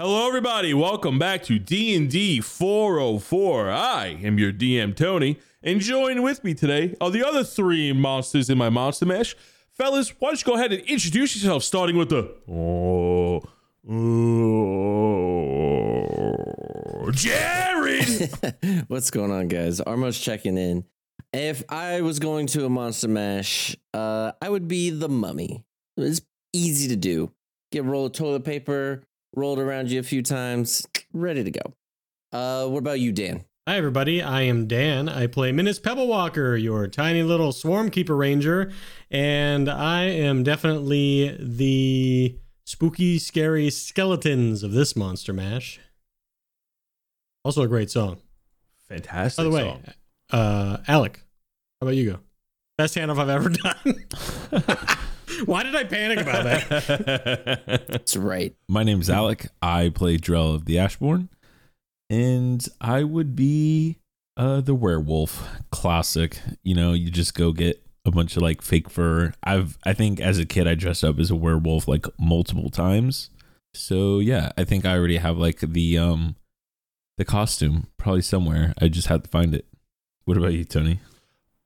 Hello everybody, welcome back to D&D 404. I am your DM Tony, and joined with me today are the other three monsters in my monster mash. Fellas, why don't you go ahead and introduce yourself, starting with the Jared! What's going on, guys? Armos checking in. If I was going to a monster mash, I would be the mummy. It's easy to do. Get a roll of toilet paper, rolled around you a few times, ready to go. What about you, Dan? Hi, everybody. I am Dan. I play Minnis Pebble Walker, your tiny little swarm keeper ranger. And I am definitely the spooky, scary skeletons of this monster mash. Also a great song. Fantastic song. By the way, song. Alec, how about you go? Best handoff I've ever done. Why did I panic about that? That's right. My name's Alec. I play Drell of the Ashe Born, and I would be the werewolf. Classic. You know, you just go get a bunch of like fake fur. I think as a kid I dressed up as a werewolf like multiple times. So yeah, I think I already have like the costume probably somewhere. I just have to find it. What about you, Tony?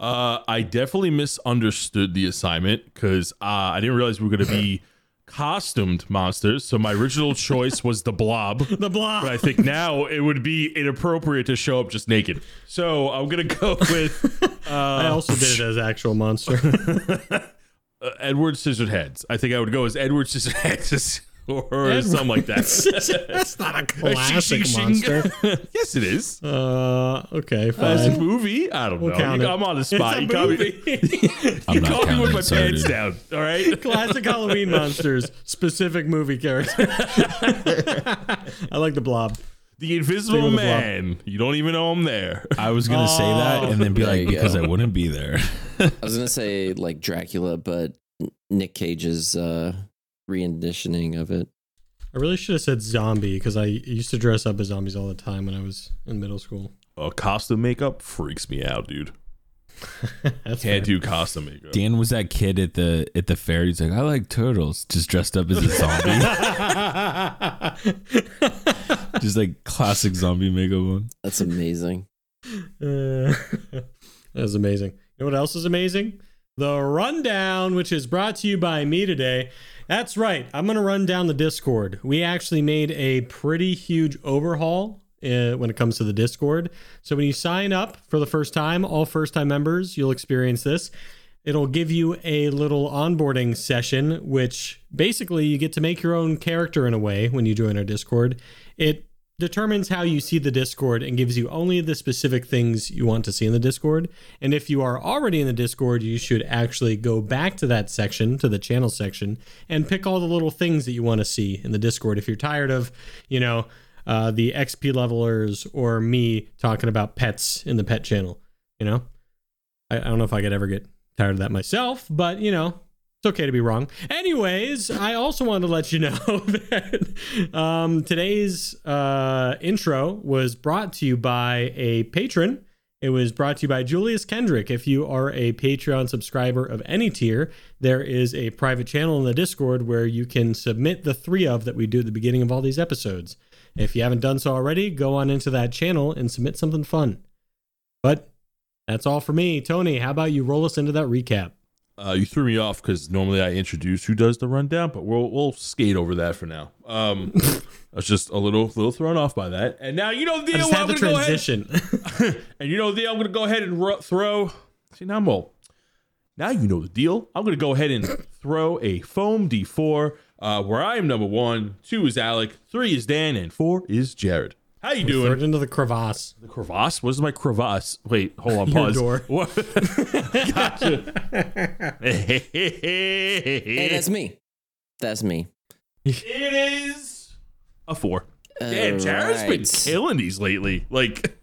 I definitely misunderstood the assignment because I didn't realize we were going to be costumed monsters. So my original choice was the blob. But I think now it would be inappropriate to show up just naked. So I'm going to go with... I also did it as actual monster. Edward Scissorhands. I think I would go as Edward Scissorhands or something like that. That's not a classic monster. Yes, it is. Okay, fine. It's a movie. I don't know. I'm on the spot. You caught me with my pants down. All right. Classic Halloween monsters. Specific movie character. I like the blob. The Invisible Man. You don't even know I'm there. I was gonna say that and then be like, because I wouldn't be there. I was gonna say like Dracula, but Nick Cage's renditioning of it. I really should have said zombie because I used to dress up as zombies all the time when I was in middle school. Oh, costume makeup freaks me out, dude. Can't do costume makeup. Dan was that kid at the fair. He's like, I like turtles. Just dressed up as a zombie. Just like classic zombie makeup on. That's amazing. That was amazing. You know what else is amazing? The Rundown, which is brought to you by me today. That's right. I'm going to run down the Discord. We actually made a pretty huge overhaul when it comes to the Discord. So when you sign up for the first time, all first-time members, you'll experience this. It'll give you a little onboarding session, which basically you get to make your own character in a way when you join our Discord. It determines how you see the Discord and gives you only the specific things you want to see in the Discord. And if you are already in the Discord, you should actually go back to that section, to the channel section, and pick all the little things that you want to see in the Discord. If you're tired of, the XP levelers or me talking about pets in the pet channel, I don't know if I could ever get tired of that myself, but it's okay to be wrong. Anyways, I also wanted to let you know that today's intro was brought to you by a patron. It was brought to you by Julius Kendrick. If you are a Patreon subscriber of any tier, there is a private channel in the Discord where you can submit the three of that we do at the beginning of all these episodes. If you haven't done so already, go on into that channel and submit something fun. But that's all for me. Tony, how about you roll us into that recap? You threw me off because normally I introduce who does the rundown, but we'll skate over that for now. I was just a little thrown off by that. And now the deal. I'm going to go ahead. And I'm going to go ahead and throw. See, now I'm old. Now you know the deal. I'm going to go ahead and throw a foam D4. Where I am number 1, 2 is Alec, 3 is Dan, and 4 is Jared. How you doing? Third into the crevasse. The crevasse? What is my crevasse? Wait, hold on, pause. Your door. Gotcha. Hey, that's me. It is a 4. Damn, Jared's been killing these lately. Like,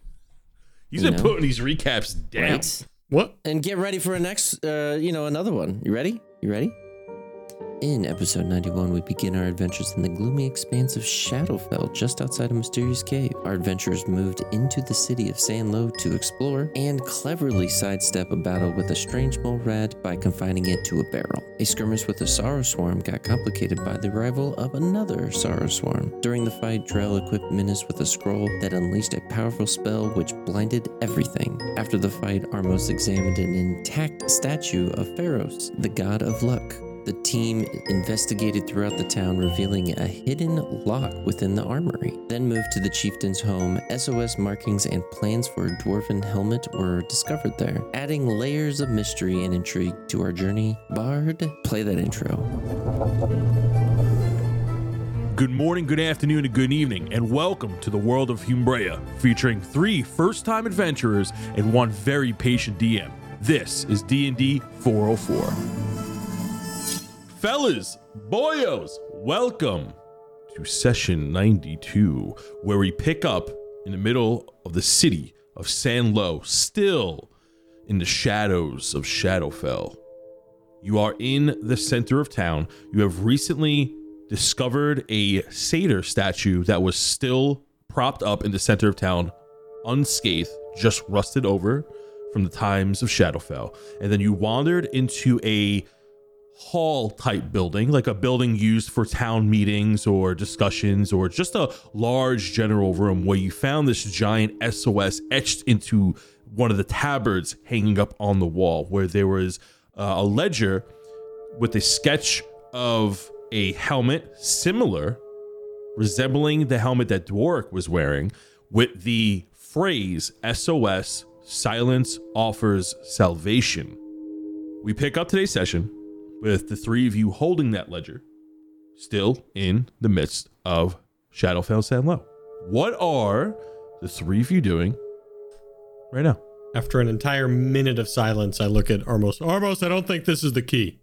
he's been putting these recaps down. Right. What? And get ready for a next, another one. You ready? In episode 91, we begin our adventures in the gloomy expanse of Shadowfell, just outside a mysterious cave. Our adventurers moved into the city of Sanlow to explore and cleverly sidestep a battle with a strange mole rat by confining it to a barrel. A skirmish with a Sorrow Swarm got complicated by the arrival of another Sorrow Swarm. During the fight, Drell equipped Minnis with a scroll that unleashed a powerful spell which blinded everything. After the fight, Armos examined an intact statue of Pharos, the god of luck. The team investigated throughout the town, revealing a hidden lock within the armory. Then moved to the chieftain's home. SOS markings and plans for a dwarven helmet were discovered there, adding layers of mystery and intrigue to our journey. Bard, play that intro. Good morning, good afternoon, and good evening, and welcome to the world of Humbrea, featuring 3 first-time adventurers and 1 very patient DM. This is D&D 404. Fellas, boyos, welcome to session 92, where we pick up in the middle of the city of Sanlow, still in the shadows of Shadowfell. You are in the center of town. You have recently discovered a satyr statue that was still propped up in the center of town, unscathed, just rusted over from the times of Shadowfell. And then you wandered into a hall type building, like a building used for town meetings or discussions, or just a large general room, where you found this giant SOS etched into one of the tabards hanging up on the wall, where there was a ledger with a sketch of a helmet resembling the helmet that Dwarak was wearing, with the phrase SOS, silence offers salvation. We pick up today's session with the 3 of you holding that ledger, still in the midst of Shadowfell Sanlow. What are the 3 of you doing right now? After an entire minute of silence, I look at Armos. Armos, I don't think this is the key.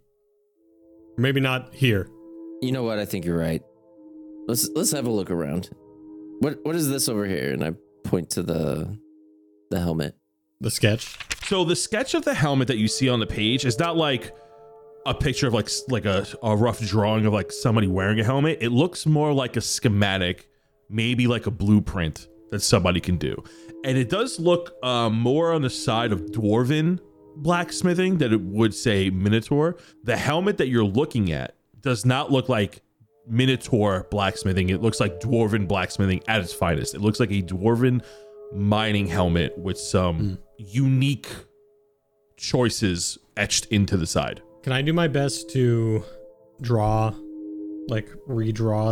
Maybe not here. You know what? I think you're right. Let's have a look around. What is this over here? And I point to the helmet. The sketch. So the sketch of the helmet that you see on the page is not like a picture of like a rough drawing of like somebody wearing a helmet. It looks more like a schematic, maybe like a blueprint that somebody can do. And it does look more on the side of dwarven blacksmithing than it would say Minotaur. The helmet that you're looking at does not look like Minotaur blacksmithing. It looks like dwarven blacksmithing at its finest. It looks like a dwarven mining helmet with some unique choices etched into the side. Can I do my best to redraw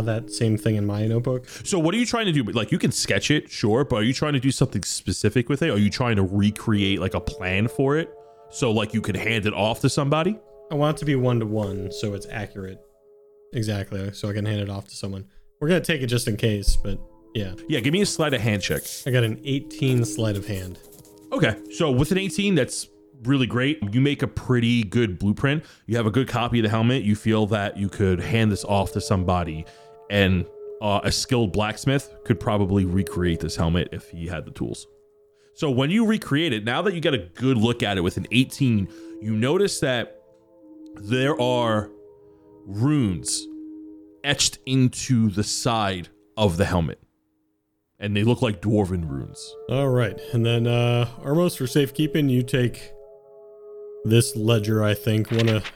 that same thing in my notebook? So what are you trying to do? Like, you can sketch it, sure, but are you trying to do something specific with it? Are you trying to recreate like a plan for it? So like you could hand it off to somebody? I want it to be 1-to-1 so it's accurate. Exactly, so I can hand it off to someone. We're going to take it just in case, but yeah. Yeah, give me a sleight of hand check. I got an 18 sleight of hand. Okay, so with an 18, that's really great. You make a pretty good blueprint. You have a good copy of the helmet. You feel that you could hand this off to somebody, and a skilled blacksmith could probably recreate this helmet if he had the tools. So when you recreate it, now that you got a good look at it with an 18, you notice that there are runes etched into the side of the helmet, and they look like dwarven runes. All right. And then Armos, for safekeeping, you take this ledger, I think,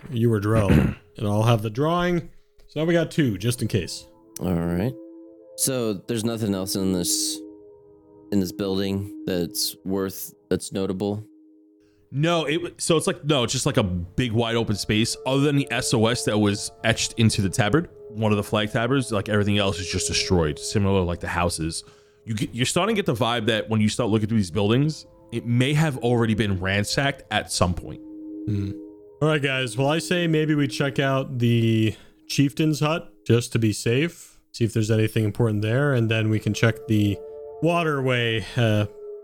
you or Drell, and I'll have the drawing. So now we got 2, just in case. All right. So there's nothing else in this building that's notable. No, it's just like a big wide open space. Other than the SOS that was etched into the tabard, one of the flag tabards, like everything else is just destroyed. Similar, like the houses. You're starting to get the vibe that when you start looking through these buildings, it may have already been ransacked at some point. All right, guys. Well, I say maybe we check out the chieftain's hut just to be safe, see if there's anything important there, and then we can check the waterway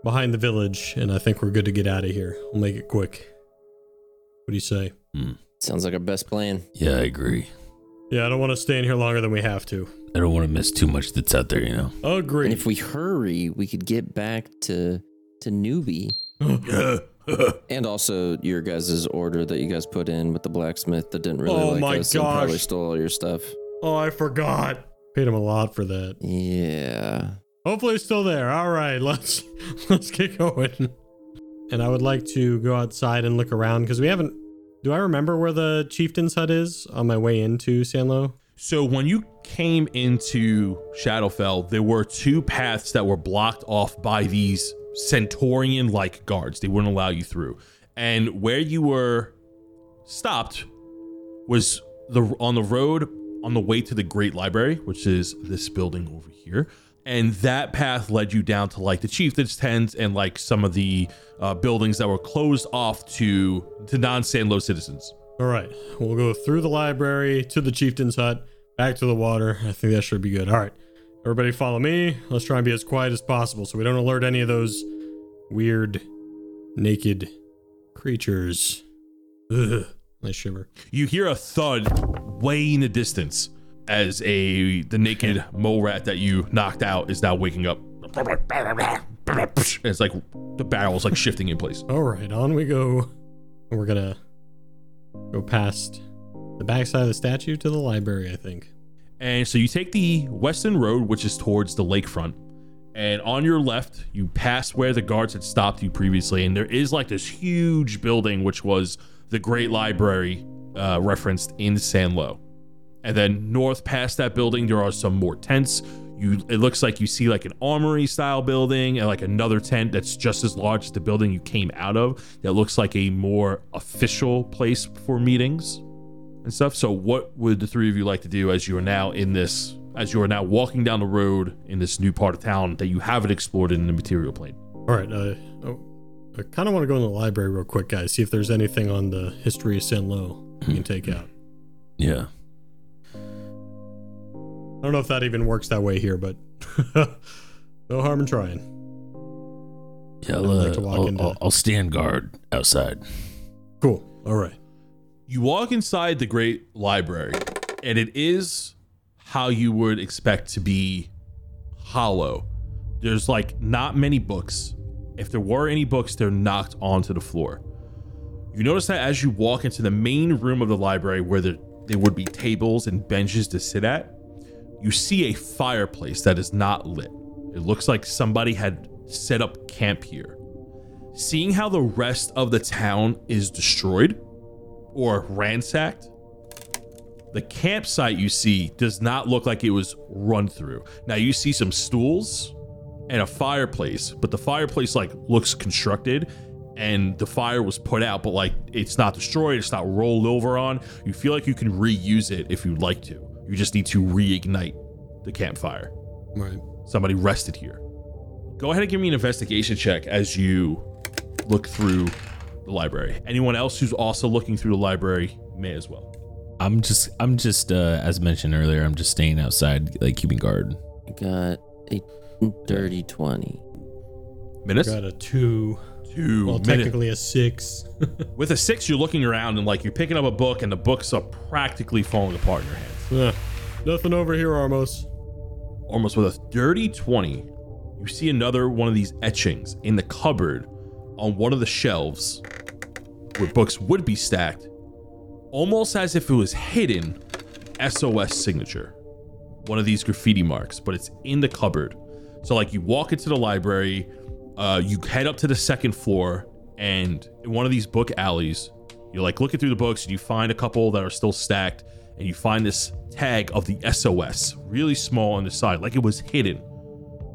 behind the village, and I think we're good to get out of here. We'll make it quick. What do you say? Sounds like our best plan. Yeah, I agree. Yeah, I don't want to stay in here longer than we have to. I don't want to miss too much that's out there, you know? Agreed. And if we hurry, we could get back to Newbie. And also your guys' order that you guys put in with the blacksmith that didn't really us and probably stole all your stuff. Oh, I forgot. Paid him a lot for that. Yeah. Hopefully it's still there. All right, let's get going. And I would like to go outside and look around because we haven't... Do I remember where the chieftain's hut is on my way into Sanlow? So when you came into Shadowfell, there were two paths that were blocked off by these Centaurian-like guards. They wouldn't allow you through. And where you were stopped was on the road on the way to the Great Library, which is this building over here. And that path led you down to like the chieftain's tent and like some of the buildings that were closed off to non-Sanlow citizens. All right, we'll go through the library to the chieftain's hut, back to the water. I think that should be good. All right, everybody follow me. Let's try and be as quiet as possible so we don't alert any of those weird naked creatures. Ugh, I shiver. You hear a thud way in the distance as the naked mole rat that you knocked out is now waking up. It's like the barrel's like shifting in place. All right, on we go. We're gonna go past the backside of the statue to the library, I think. And so you take the western road, which is towards the lakefront. And on your left, you pass where the guards had stopped you previously. And there is like this huge building, which was the Great Library referenced in Sanlow. And then north past that building, there are some more tents. It looks like you see like an armory style building and like another tent that's just as large as the building you came out of. That looks like a more official place for meetings and stuff. So what would the three of you like to do as you are now walking down the road in this new part of town that you haven't explored in the material plane? All right. I kind of want to go in the library real quick, guys. See if there's anything on the history of Sanlow we can take out. Yeah. I don't know if that even works that way here, but no harm in trying. Yeah, I'll stand guard outside. Cool. All right. You walk inside the Great Library, and it is how you would expect to be hollow. There's like not many books. If there were any books, they're knocked onto the floor. You notice that as you walk into the main room of the library where there would be tables and benches to sit at, you see a fireplace that is not lit. It looks like somebody had set up camp here. Seeing how the rest of the town is destroyed or ransacked, the campsite you see does not look like it was run through. Now you see some stools and a fireplace, but the fireplace like looks constructed and the fire was put out, but like it's not destroyed, it's not rolled over on. You feel like you can reuse it if you'd like to. You just need to reignite the campfire. Right. Somebody rested here. Go ahead and give me an investigation check as you look through the library. Anyone else who's also looking through the library may as well. I'm just as mentioned earlier, I'm just staying outside, like keeping guard. I got a dirty 20. Minutes? I got a 2. Well, technically a 6. With a 6, you're looking around and like you're picking up a book and the books are practically falling apart in your hands. Nothing over here, Armos. Armos with a dirty 20. You see another one of these etchings in the cupboard on one of the shelves where books would be stacked, almost as if it was hidden. SOS signature. One of these graffiti marks, but it's in the cupboard. So like you walk into the library, you head up to the second floor, and in one of these book alleys, you're like looking through the books and you find a couple that are still stacked. And you find this tag of the SOS, really small on the side, like it was hidden,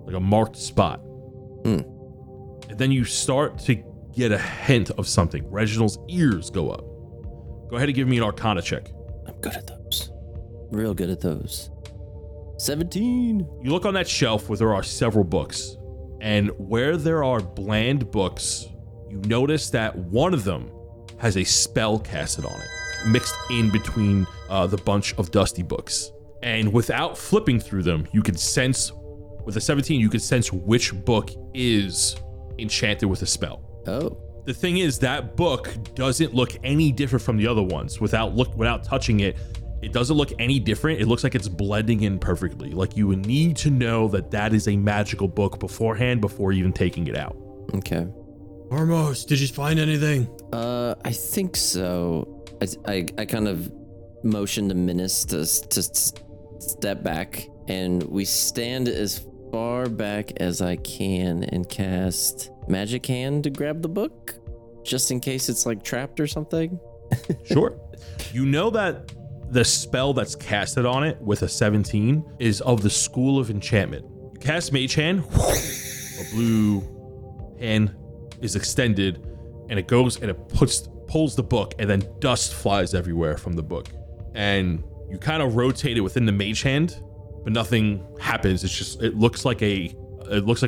like a marked spot. And then you start to get a hint of something. Reginald's ears go up. Go ahead and give me an Arcana check. I'm good at those. Real good at those. 17. You look on that shelf where there are several books, and where there are bland books, you notice that one of them has a spell casted on it, mixed in between the bunch of dusty books. And without flipping through them, you can sense, with a 17, you can sense which book is enchanted with a spell. Oh. The thing is, that book doesn't look any different from the other ones. Without touching it, it doesn't look any different. It looks like it's blending in perfectly. Like you would need to know that that is a magical book beforehand before even taking it out. Okay. Armos, did you find anything? I think so. I kind of motioned to Minnis to step back, and we stand as far back as I can and cast Magic Hand to grab the book, just in case it's like trapped or something. Sure. You know that the spell that's casted on it with a 17 is of the school of enchantment. You cast Mage Hand, a blue hand is extended, and it goes and it pulls the book, and then dust flies everywhere from the book. And you kind of rotate it within the Mage Hand, but nothing happens. It's just, it looks like a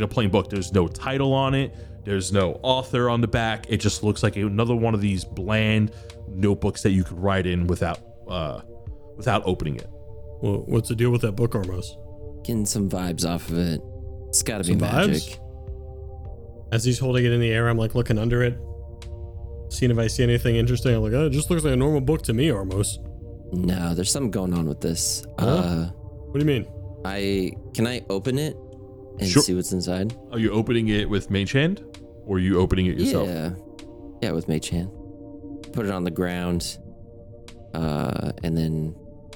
plain book. There's no title on it. There's no author on the back. It just looks like another one of these bland notebooks that you could write in without opening it. Well, what's the deal with that book, Armos? Getting some vibes off of it. It's got to be magic. Vibes? As he's holding it in the air, I'm like looking under it, seeing if I see anything interesting. I'm like, oh, it just looks like a normal book to me, Armos. No, there's something going on with this. Huh? What do you mean? Can I open it and sure. See what's inside? Are you opening it with Mage Hand, or are you opening it yourself? Yeah, with Mage Hand. Put it on the ground, and then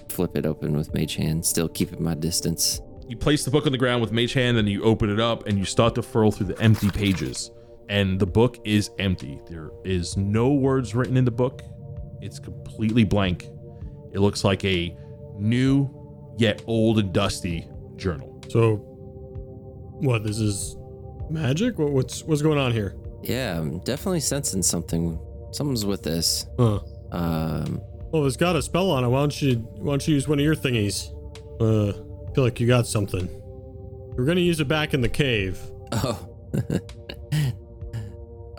flip it open with Mage Hand, still keeping my distance. You place the book on the ground with Mage Hand, and you open it up, and you start to furl through the empty pages. And the book is empty. There is no words written in the book. It's completely blank. It looks like a new, yet old and dusty journal. So, what, this is magic? What's going on here? Yeah, I'm definitely sensing something. Something's with this. Huh. Well, it's got a spell on it. Why don't you use one of your thingies? I feel like you got something. We're going to use it back in the cave. Oh.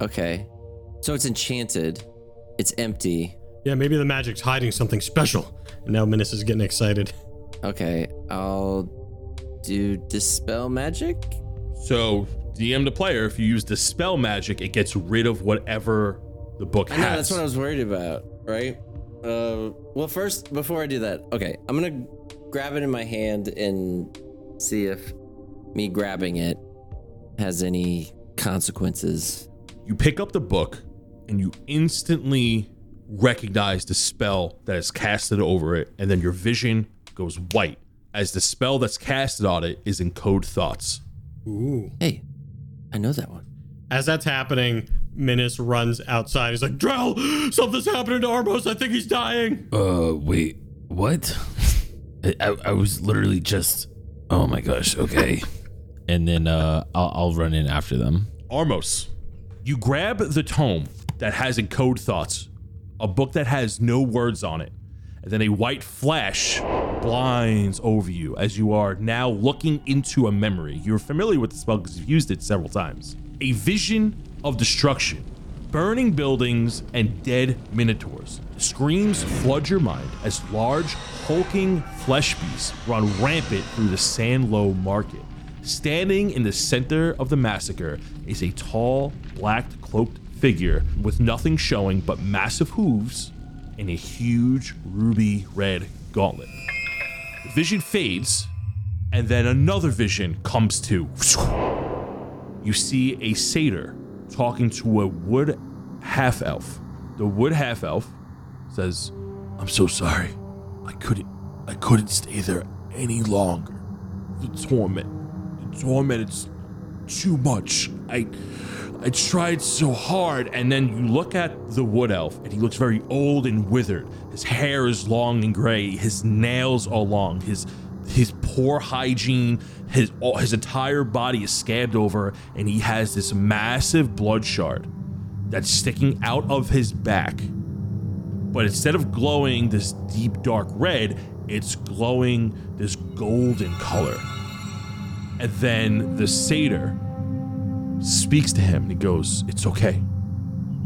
Okay. So it's enchanted. It's empty. Yeah, maybe the magic's hiding something special. And now Minnis is getting excited. Okay, I'll do Dispel Magic. So, DM the player, if you use Dispel Magic, it gets rid of whatever the book has. I know, that's what I was worried about, right? Well, first, before I do that, okay, I'm going to grab it in my hand and see if me grabbing it has any consequences. You pick up the book, and you instantly recognize the spell that is casted over it, and then your vision goes white as the spell that's casted on it is Encode Thoughts. Ooh. Hey, I know that one. As that's happening, Minnis runs outside. He's like, Drell, something's happening to Armos. I think he's dying. Wait, what? I was literally just, oh my gosh, okay. And then I'll run in after them. Armos, you grab the tome that has Encode Thoughts, a book that has no words on it, and then a white flash blinds over you as you are now looking into a memory. You're familiar with the spell because you've used it several times. A vision of destruction, burning buildings, and dead minotaurs. Screams flood your mind as large, hulking flesh beasts run rampant through the Sanlow market. Standing in the center of the massacre is a tall, black-cloaked figure with nothing showing but massive hooves and a huge ruby red gauntlet. The vision fades, and then another vision comes to. You see a satyr talking to a wood half-elf. The wood half-elf says, "I'm so sorry. I couldn't stay there any longer. The torment, it's too much. I tried so hard." And then you look at the wood elf, and he looks very old and withered. His hair is long and gray. His nails are long. His poor hygiene. His entire body is scabbed over, and he has this massive blood shard that's sticking out of his back. But instead of glowing this deep dark red, it's glowing this golden color. And then the satyr speaks to him, and he goes, "It's okay.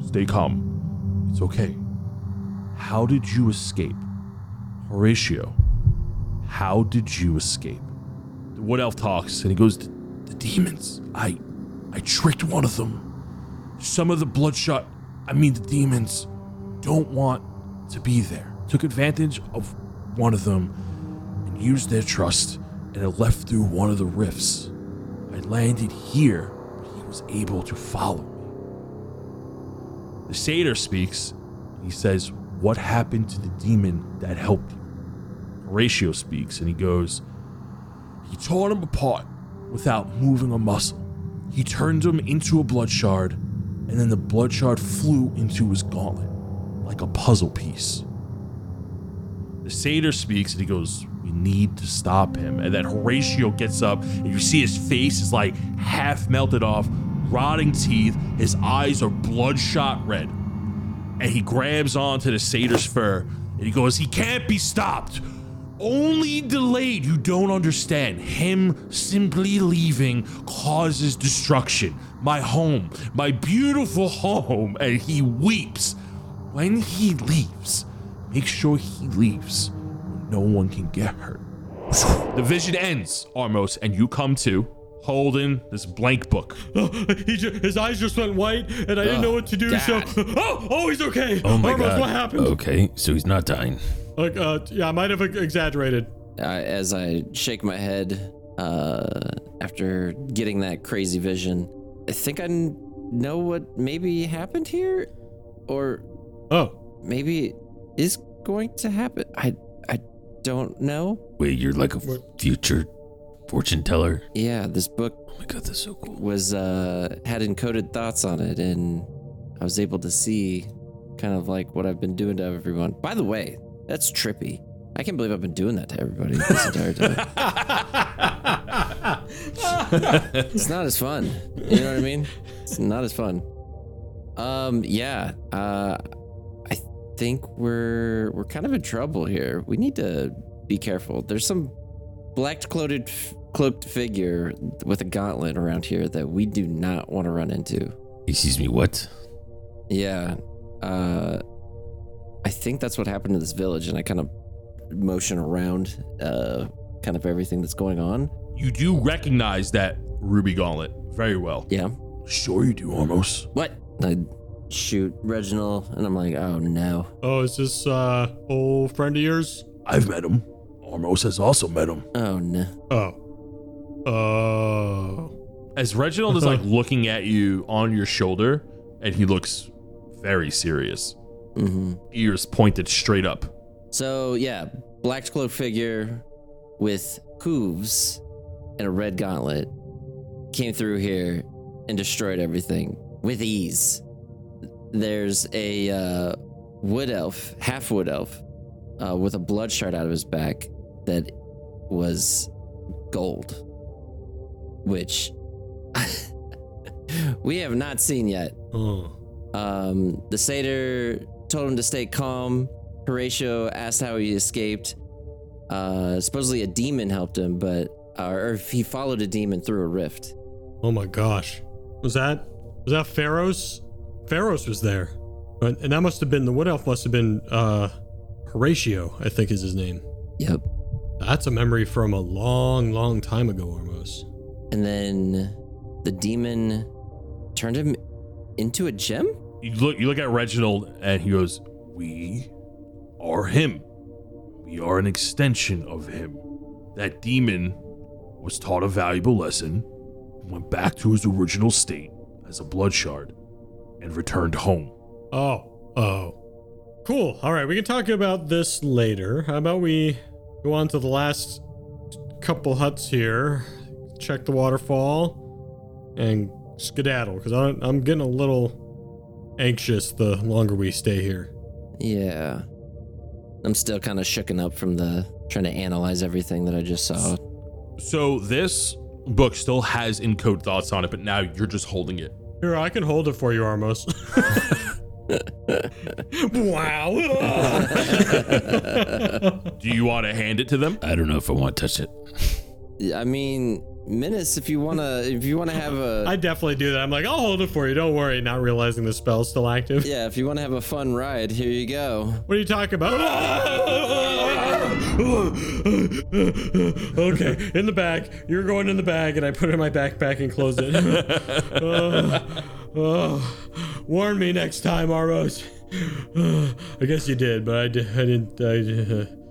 Stay calm. It's okay. How did you escape? Horatio, how did you escape?" The wood elf talks, and he goes, the demons. I tricked one of them. Some of the bloodshot, the demons don't want to be there. Took advantage of one of them and used their trust, and it left through one of the rifts. I landed here. Was able to follow me. The satyr speaks. He says, "What happened to the demon that helped you?" Horatio speaks, and he goes, "He tore him apart without moving a muscle. He turned him into a blood shard, and then the blood shard flew into his gauntlet like a puzzle piece." The satyr speaks, and he goes, "We need to stop him." And then Horatio gets up, and you see his face is like half melted off, rotting teeth. His eyes are bloodshot red. And he grabs onto the satyr's fur, and he goes, "He can't be stopped. Only delayed. You don't understand. Him simply leaving causes destruction. My home, my beautiful home." And he weeps. "When he leaves, make sure he leaves. No one can get hurt." The vision ends, Armos, and you come to, holding this blank book. Oh, his eyes just went white, and I didn't know what to do, Dad. So... Oh, he's okay. Oh, my Armos, God. What happened? Okay, so he's not dying. Like, yeah, I might have exaggerated. As I shake my head after getting that crazy vision, I think I know what maybe happened here, or maybe is going to happen. I don't know. Wait, you're like a future fortune teller? Yeah, this book. Oh my God, that's so cool. Was had encoded thoughts on it, and I was able to see kind of like what I've been doing to everyone. By the way, that's trippy. I can't believe I've been doing that to everybody this entire time. It's not as fun. You know what I mean? It's not as fun. I think we're kind of in trouble here. We need to be careful. There's some black cloaked figure with a gauntlet around here that we do not want to run into. Excuse me, what? Yeah. I think that's what happened to this village, and I kind of motion around kind of everything that's going on. You do recognize that ruby gauntlet very well. Yeah. Sure you do, Armos. What? I shoot Reginald, and I'm like, oh no. Oh, is this old friend of yours? I've met him. Armos has also met him. Oh no. Oh. As Reginald is like looking at you on your shoulder, and he looks very serious. Mm-hmm. Ears pointed straight up. So yeah, black cloaked figure with hooves and a red gauntlet came through here and destroyed everything with ease. There's a wood elf, half wood elf, with a blood shard out of his back that was gold, which we have not seen yet. The satyr told him to stay calm. Horatio asked how he escaped. Supposedly a demon helped him, but or he followed a demon through a rift. Oh my gosh. Was that Pharos? Pharos was there. And that must have been, the wood elf must have been Horatio, I think is his name. Yep. That's a memory from a long, long time ago, Armos. And then the demon turned him into a gem? You look at Reginald, and he goes, "We are him. We are an extension of him. That demon was taught a valuable lesson, went back to his original state as a blood shard, and returned home." Oh. Cool. All right, we can talk about this later. How about we go on to the last couple huts here, check the waterfall, and skedaddle, because I'm getting a little anxious the longer we stay here. Yeah. I'm still kind of shooken up from trying to analyze everything that I just saw. So this book still has encode thoughts on it, but now you're just holding it. Here, I can hold it for you, Armos. Wow. Do you want to hand it to them? I don't know if I want to touch it. I mean, Minnis, if you wanna have a... I definitely do that. I'm like, I'll hold it for you. Don't worry. Not realizing the spell's still active. Yeah, if you want to have a fun ride, here you go. What are you talking about? Okay, in the bag. You're going in the bag, and I put it in my backpack and close it. Warn me next time, Armos. I guess you did, but I didn't.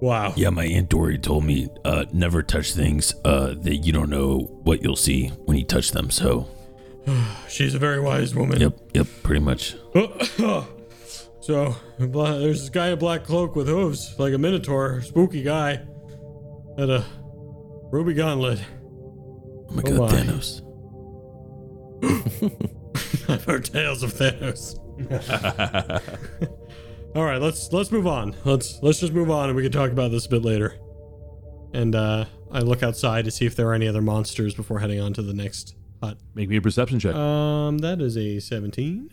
Wow. Yeah, my Aunt Dory told me never touch things that you don't know what you'll see when you touch them, so She's a very wise woman. Yep, pretty much. So, there's this guy in a black cloak with hooves, like a minotaur, spooky guy, had a ruby gauntlet. Oh my god, Thanos. I've heard tales of Thanos. All right, let's move on. Let's just move on, and we can talk about this a bit later. And I look outside to see if there are any other monsters before heading on to the next hut. Make me a perception check. That is a 17.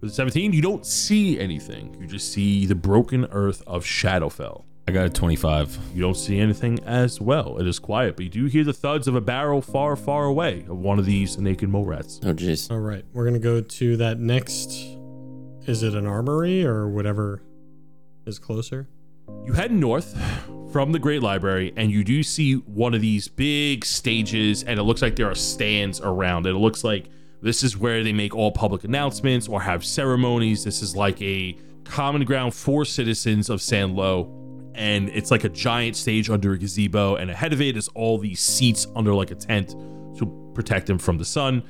With a 17, you don't see anything. You just see the broken earth of Shadowfell. I got a 25. You don't see anything as well. It is quiet, but you do hear the thuds of a barrel far, far away of one of these naked mole rats. Oh, jeez. All right, we're going to go to that next. Is it an armory or whatever is closer? You head north from the Great Library, and you do see one of these big stages, and it looks like there are stands around. It looks like this is where they make all public announcements or have ceremonies. This is like a common ground for citizens of Sanlow. And it's like a giant stage under a gazebo. And ahead of it is all these seats under like a tent to protect them from the sun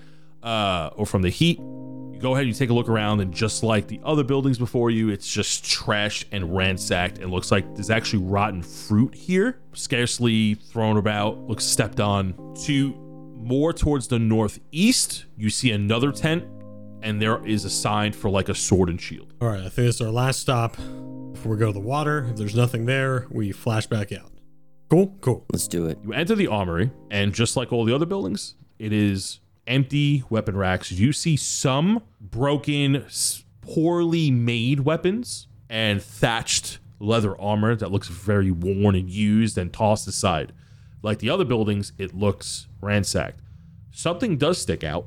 or from the heat. You go ahead, you take a look around, and just like the other buildings before you, it's just trashed and ransacked. It looks like there's actually rotten fruit here, scarcely thrown about, looks stepped on. More towards the northeast, you see another tent, and there is a sign for like a sword and shield. All right, I think this is our last stop before we go to the water. If there's nothing there, we flash back out. Cool. Let's do it. You enter the armory, and just like all the other buildings, it is empty weapon racks. You see some broken, poorly made weapons and thatched leather armor that looks very worn and used and tossed aside. Like the other buildings, it looks ransacked. Something does stick out.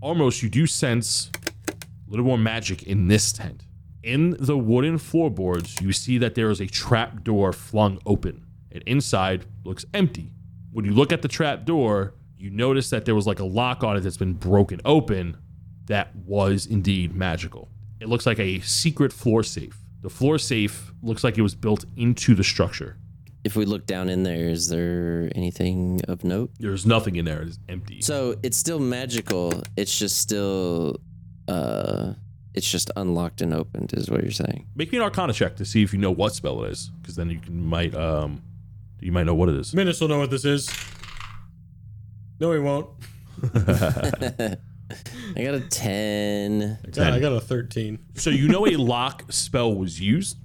Almost, you do sense a little more magic in this tent. In the wooden floorboards, you see that there is a trap door flung open, and inside looks empty. When you look at the trap door, you notice that there was like a lock on it that's been broken open. That was indeed magical. It looks like a secret floor safe. The floor safe looks like it was built into the structure. If we look down in there, is there anything of note? There's nothing in there. It's empty. So it's still magical. It's just still, it's just unlocked and opened is what you're saying. Make me an Arcana check to see if you know what spell it is, because then you might know what it is. Minnis will know what this is. No, he won't. I got a 10. Yeah, I got a 13. So you know a lock spell was used,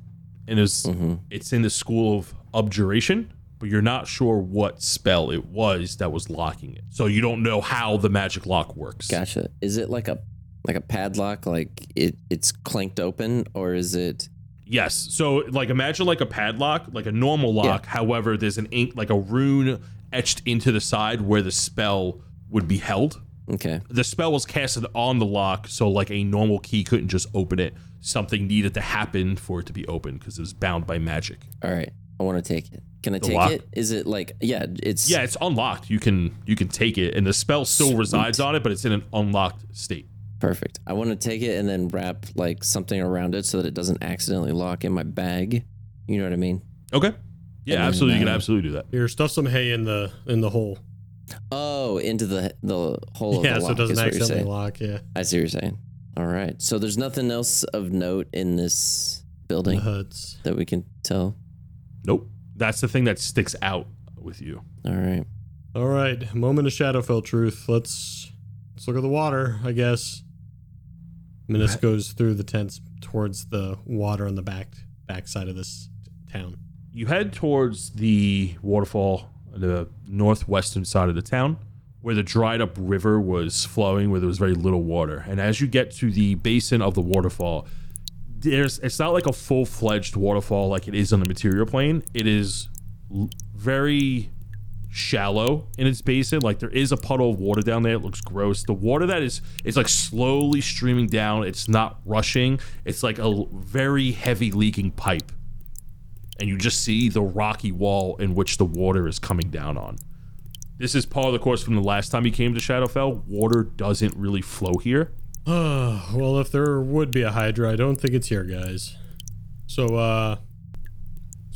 and it's in the school of abjuration, but you're not sure what spell it was that was locking it. So you don't know how the magic lock works. Gotcha. Is it like a padlock, like it's clanked open, or is it? Yes. So like imagine like a padlock, like a normal lock. Yeah. However, there's an ink, like a rune etched into the side where the spell would be held. Okay. The spell was casted on the lock, so like a normal key couldn't just open it. Something needed to happen for it to be open because it was bound by magic. All right. I want to take it. Can I take it? Is it like, it's unlocked. You can take it, and the spell still resides on it, but it's in an unlocked state. Perfect. I want to take it and then wrap like something around it so that it doesn't accidentally lock in my bag. You know what I mean? Okay. Yeah, absolutely. You can absolutely do that. Here, stuff some hay in the hole. Oh, into the hole. Yeah, of the lock, so it doesn't accidentally lock. Yeah. I see what you're saying. All right. So there's nothing else of note in this building that we can tell. Nope. That's the thing that sticks out with you. All right. Moment of Shadowfell truth. Let's look at the water, I guess. Minnis goes through the tents towards the water on the back side of this town. You head towards the waterfall, the northwestern side of the town, where the dried up river was flowing, where there was very little water. And as you get to the basin of the waterfall, it's not like a full-fledged waterfall like it is on the material plane. It is very shallow in its basin. Like, there is a puddle of water down there. It looks gross. The water that is like slowly streaming down. It's not rushing. It's like a very heavy leaking pipe. And you just see the rocky wall in which the water is coming down on. This is part of the course from the last time you came to Shadowfell. Water doesn't really flow here. Well, if there would be a Hydra, I don't think it's here, guys. So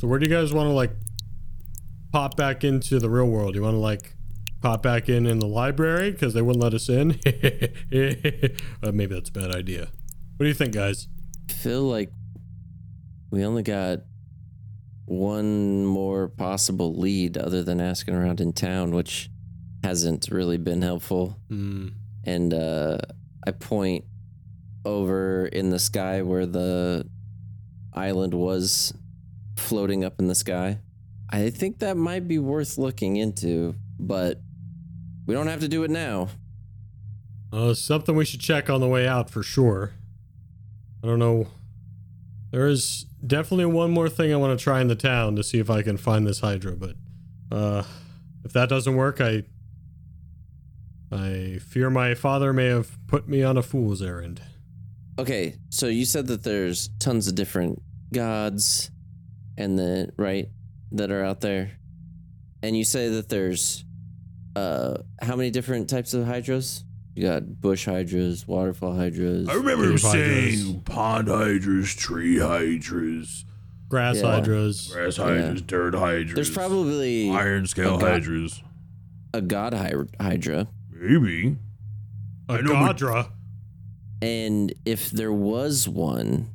where do you guys want to, like, pop back into the real world? You want to, like, pop back in the library because they wouldn't let us in. Maybe that's a bad idea. What do you think, guys? I feel like we only got one more possible lead other than asking around in town, which hasn't really been helpful. Mm. And I point over in the sky where the island was floating up in the sky. I think that might be worth looking into, but we don't have to do it now. Something we should check on the way out for sure. I don't know. There is definitely one more thing I want to try in the town to see if I can find this Hydra, but if that doesn't work, I fear my father may have put me on a fool's errand. Okay, so you said that there's tons of different gods and the right that are out there, and you say that there's how many different types of hydras? You got bush hydras, waterfall hydras. I remember saying pond hydras, tree hydras, grass hydras, dirt hydras. There's probably iron scale hydras, a god hydra, maybe a godra. And if there was one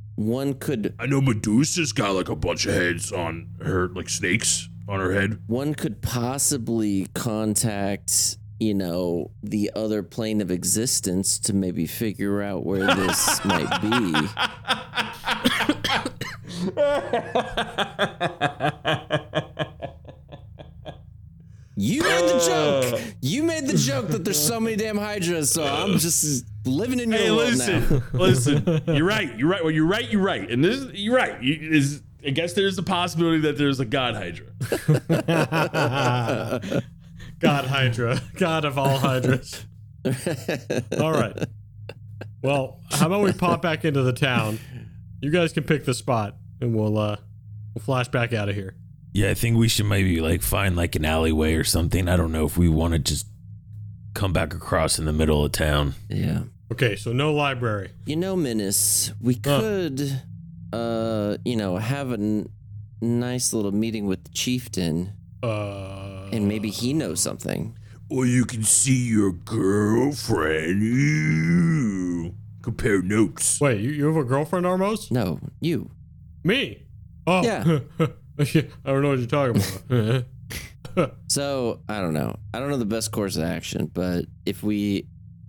could... I know Medusa's got like a bunch of heads on her, like snakes on her head. One could possibly contact, the other plane of existence to maybe figure out where this might be. You made the joke. You made the joke that there's so many damn hydras, so I'm just living in your world now. Listen, you're right. Well, you're right. And this is, you're right. I guess there's the possibility that there's a god hydra. God hydra. God of all hydras. All right. Well, how about we pop back into the town? You guys can pick the spot, and we'll flash back out of here. Yeah, I think we should maybe find an alleyway or something. I don't know if we want to just come back across in the middle of town. Yeah. Okay, so no library. Minnis, we could, have a nice little meeting with the chieftain. And maybe he knows something. Or you can see your girlfriend. Ew. Compare notes. Wait, you have a girlfriend, Armos? No, you. Me? Oh. Yeah. I don't know what you're talking about. So, I don't know. I don't know the best course of action, but if we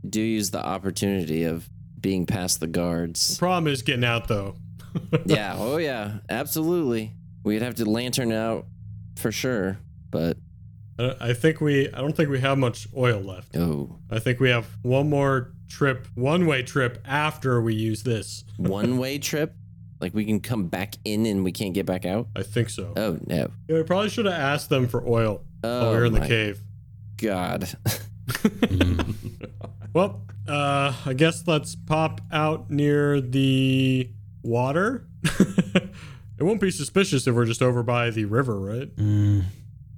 do use the opportunity of being past the guards... The problem is getting out, though. Yeah. Oh, yeah. Absolutely. We'd have to lantern out for sure, but... I don't think we have much oil left. Oh. I think we have one more trip, one-way trip after we use this. One-way trip? Like we can come back in and we can't get back out? I think so. Oh, no. Yeah, we probably should have asked them for oil while we were in the cave. God. Well, I guess let's pop out near the water. It won't be suspicious if we're just over by the river, right? Mm.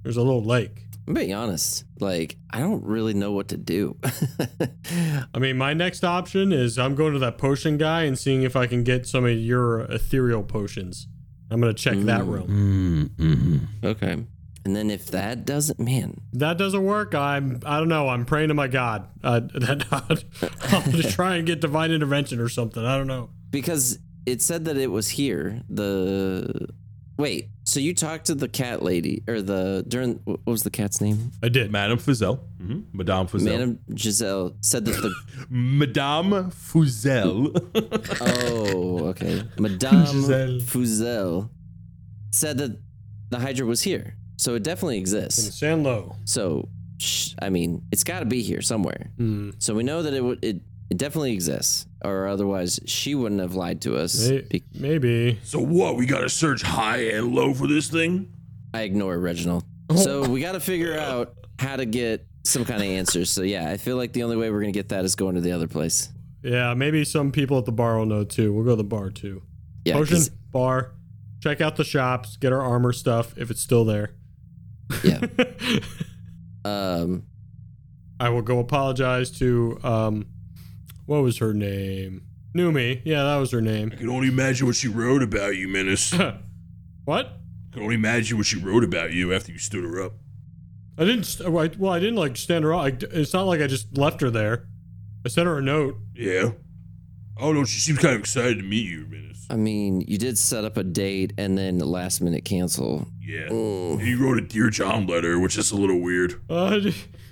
There's a little lake. I'm being honest. I don't really know what to do. I mean, my next option is I'm going to that potion guy and seeing if I can get some of your ethereal potions. I'm going to check that room. Mm-hmm. Okay. And then if that doesn't, that doesn't work. I don't know. I'm praying to my God. I'll just try and get divine intervention or something. I don't know. Because it said that it was here. Wait, so you talked to the cat lady, what was the cat's name? I did. Madame Fuzelle. Mm-hmm. Madame Fuzelle. Madame Giselle said that Madame Fuzelle. Oh, okay. Madame Fuzelle said that the Hydra was here, so it definitely exists. In Sanlow. So, it's got to be here somewhere. Mm. So we know that it definitely exists, or otherwise she wouldn't have lied to us. Maybe. So what? We gotta search high and low for this thing? I ignore Reginald. Oh. So we gotta figure out how to get some kind of answers. So yeah, I feel like the only way we're gonna get that is going to the other place. Yeah, maybe some people at the bar will know too. We'll go to the bar too. Yeah, potion bar. Check out the shops. Get our armor stuff if it's still there. Yeah. I will go apologize to. What was her name? Numi. Yeah, that was her name. I can only imagine what she wrote about you, Minnis. What? I can only imagine what she wrote about you after you stood her up. I didn't like stand her up. It's not like I just left her there. I sent her a note. Yeah. Oh no, she seems kind of excited to meet you, Minnis. I mean, you did set up a date and then last minute cancel. Yeah. Oh. You wrote a Dear John letter, which is a little weird. I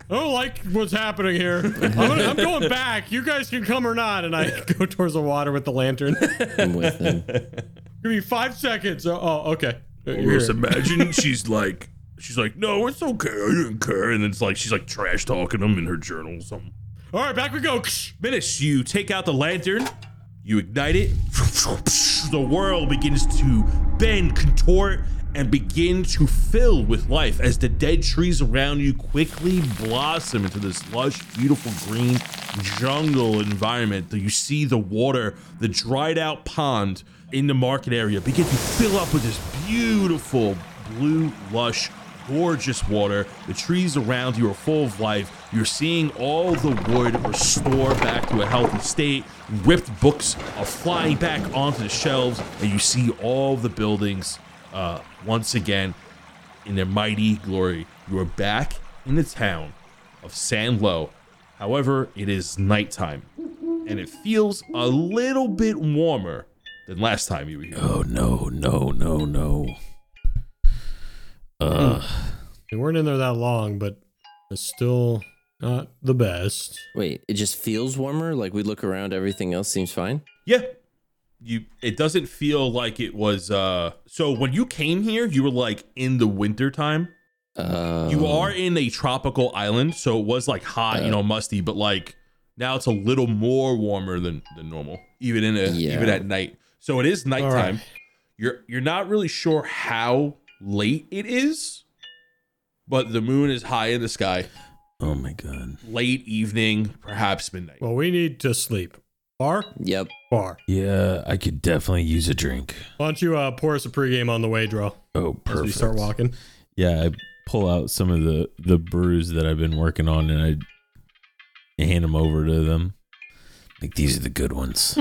don't like what's happening here. I'm going back. You guys can come or not. And I go towards the water with the lantern. I'm with him. Give me 5 seconds. Oh, okay. Well, just imagine she's like, no, it's okay. I didn't care. And then it's like, she's like trash talking them in her journal or something. All right, back we go. Minnis, you take out the lantern. You ignite it. The world begins to bend, contort, and begin to fill with life as the dead trees around you quickly blossom into this lush, beautiful green jungle environment. You see the water, the dried out pond in the market area begin to fill up with this beautiful, blue, lush, gorgeous water. The trees around you are full of life. You're seeing all the wood restore back to a healthy state. Ripped books are flying back onto the shelves, and you see all the buildings once again in their mighty glory. You are back in the town of Sanlow. However, it is nighttime, and it feels a little bit warmer than last time you were here. Oh, no. We weren't in there that long, but it's still not the best. Wait, it just feels warmer? Like we look around, everything else seems fine? Yeah. It doesn't feel like it was, so when you came here, you were like in the winter time. You are in a tropical island, so it was like hot, musty, but like now it's a little more warmer than normal, even at night. So it is nighttime. Right. You're not really sure how late it is, but the moon is high in the sky. Oh my God. Late evening, perhaps midnight. Well, we need to sleep. Bar? Yep. Bar. Yeah, I could definitely use a drink. Why don't you pour us a pregame on the way, Drell? Oh, perfect. As we start walking. Yeah, I pull out some of the brews that I've been working on, and I hand them over to them. Like, these are the good ones.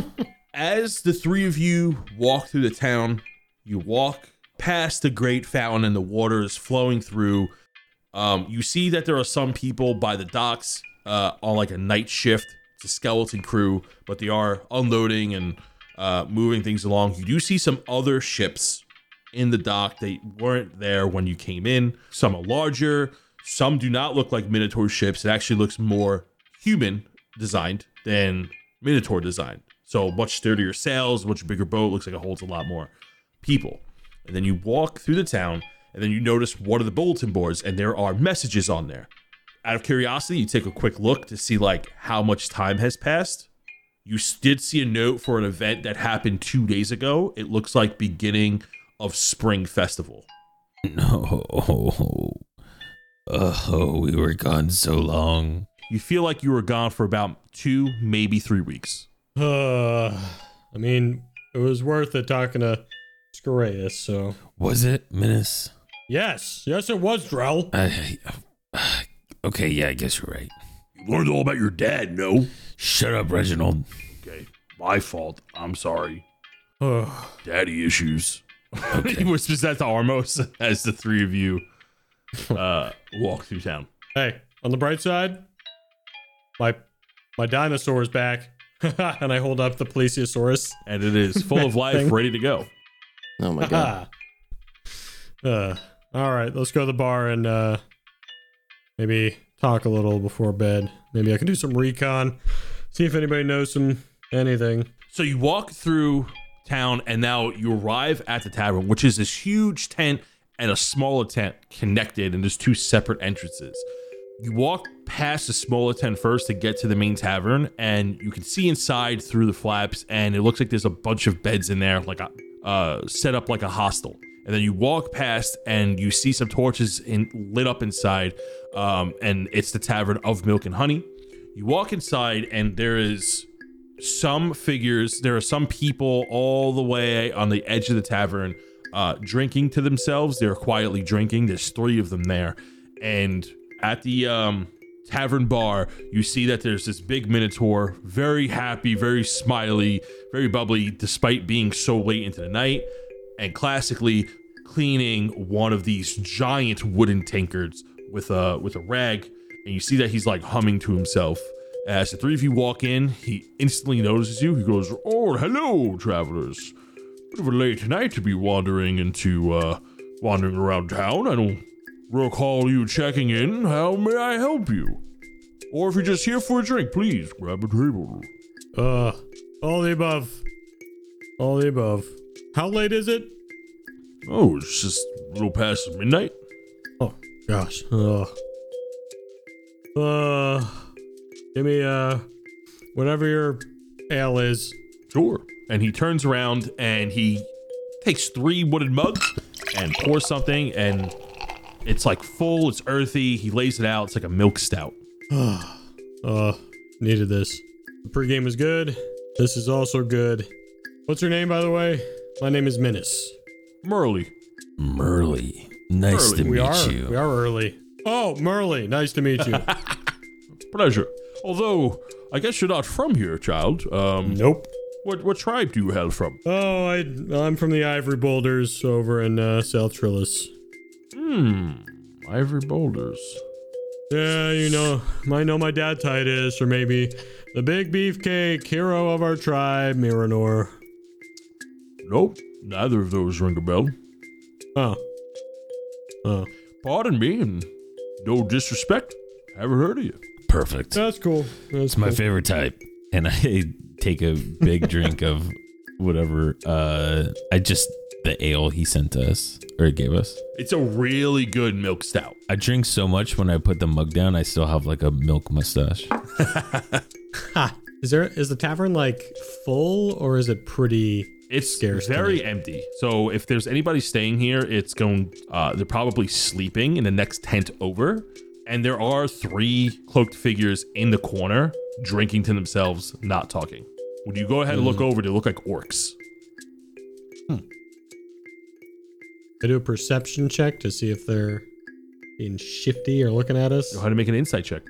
As the three of you walk through the town, you walk past the great fountain, and the water is flowing through. You see that there are some people by the docks on like a night shift. The skeleton crew, but they are unloading and moving things along. You do see some other ships in the dock. They weren't there when you came in. Some are larger. Some do not look like Minotaur ships. It actually looks more human designed than Minotaur designed. So much sturdier sails, much bigger boat. Looks like it holds a lot more people. And then you walk through the town, and then you notice what are the bulletin boards, and there are messages on there. Out of curiosity, you take a quick look to see like how much time has passed. You did see a note for an event that happened 2 days ago. It looks like beginning of Spring Festival. No. Oh, we were gone so long. You feel like you were gone for about 2, maybe 3 weeks. I mean, it was worth it talking to Scoreus, so. Was it, Minnis? Yes, it was, Drell. Okay, yeah, I guess you're right. You learned all about your dad, no? Shut up, Reginald. Okay, my fault. I'm sorry. Daddy issues. Okay. He whispers that to Armos as the three of you walk through town. Hey, on the bright side, my dinosaur's back. And I hold up the plesiosaurus. And it is full of life, ready to go. Oh my God. All right, let's go to the bar and... maybe talk a little before bed. Maybe I can do some recon, see if anybody knows anything. So you walk through town, and now you arrive at the tavern, which is this huge tent and a smaller tent connected, and there's two separate entrances. You walk past the smaller tent first to get to the main tavern, and you can see inside through the flaps, and it looks like there's a bunch of beds in there, like set up like a hostel. And then you walk past, and you see some torches lit up inside, and it's the Tavern of Milk and Honey. You walk inside, and there is some figures. There are some people all the way on the edge of the tavern drinking to themselves. They're quietly drinking. There's three of them there. And at the tavern bar, you see that there's this big Minotaur, very happy, very smiley, very bubbly, despite being so late into the night. And classically cleaning one of these giant wooden tankards with a rag, and you see that he's like humming to himself. As the three of you walk in, he instantly notices you. He goes, "Oh, hello, travelers. Bit of a late night to be wandering around town. I don't recall you checking in. How may I help you? Or if you're just here for a drink, please grab a table." All the above. All the above. How late is it? Oh, it's just a little past midnight. Oh, gosh. Give me, whatever your ale is. Sure. And he turns around and he takes three wooden mugs and pours something, and it's like full, it's earthy. He lays it out. It's like a milk stout. Needed this. The pregame is good. This is also good. What's your name, by the way? My name is Minnis. Murley. Nice to meet you. We are early. Oh, Murley. Nice to meet you. Pleasure. Although, I guess you're not from here, child. Nope. What tribe do you hail from? Oh, I'm from the Ivory Boulders over in South Trillis. Ivory Boulders. Yeah, you know, I know my dad Titus, or maybe the big beefcake hero of our tribe, Miranor. Nope, neither of those ring a bell. Oh. Pardon me, and no disrespect, haven't heard of you. Perfect. That's cool. It's my favorite type. And I take a big drink of whatever. The ale he sent us, or gave us. It's a really good milk stout. I drink so much when I put the mug down, I still have like a milk mustache. Is the tavern like full, or is it pretty? It's scarce, very empty. So if there's anybody staying here, it's going. They're probably sleeping in the next tent over. And there are three cloaked figures in the corner, drinking to themselves, not talking. Would you go ahead and look over? They look like orcs. I do a perception check to see if they're being shifty or looking at us. Go ahead and make an insight check.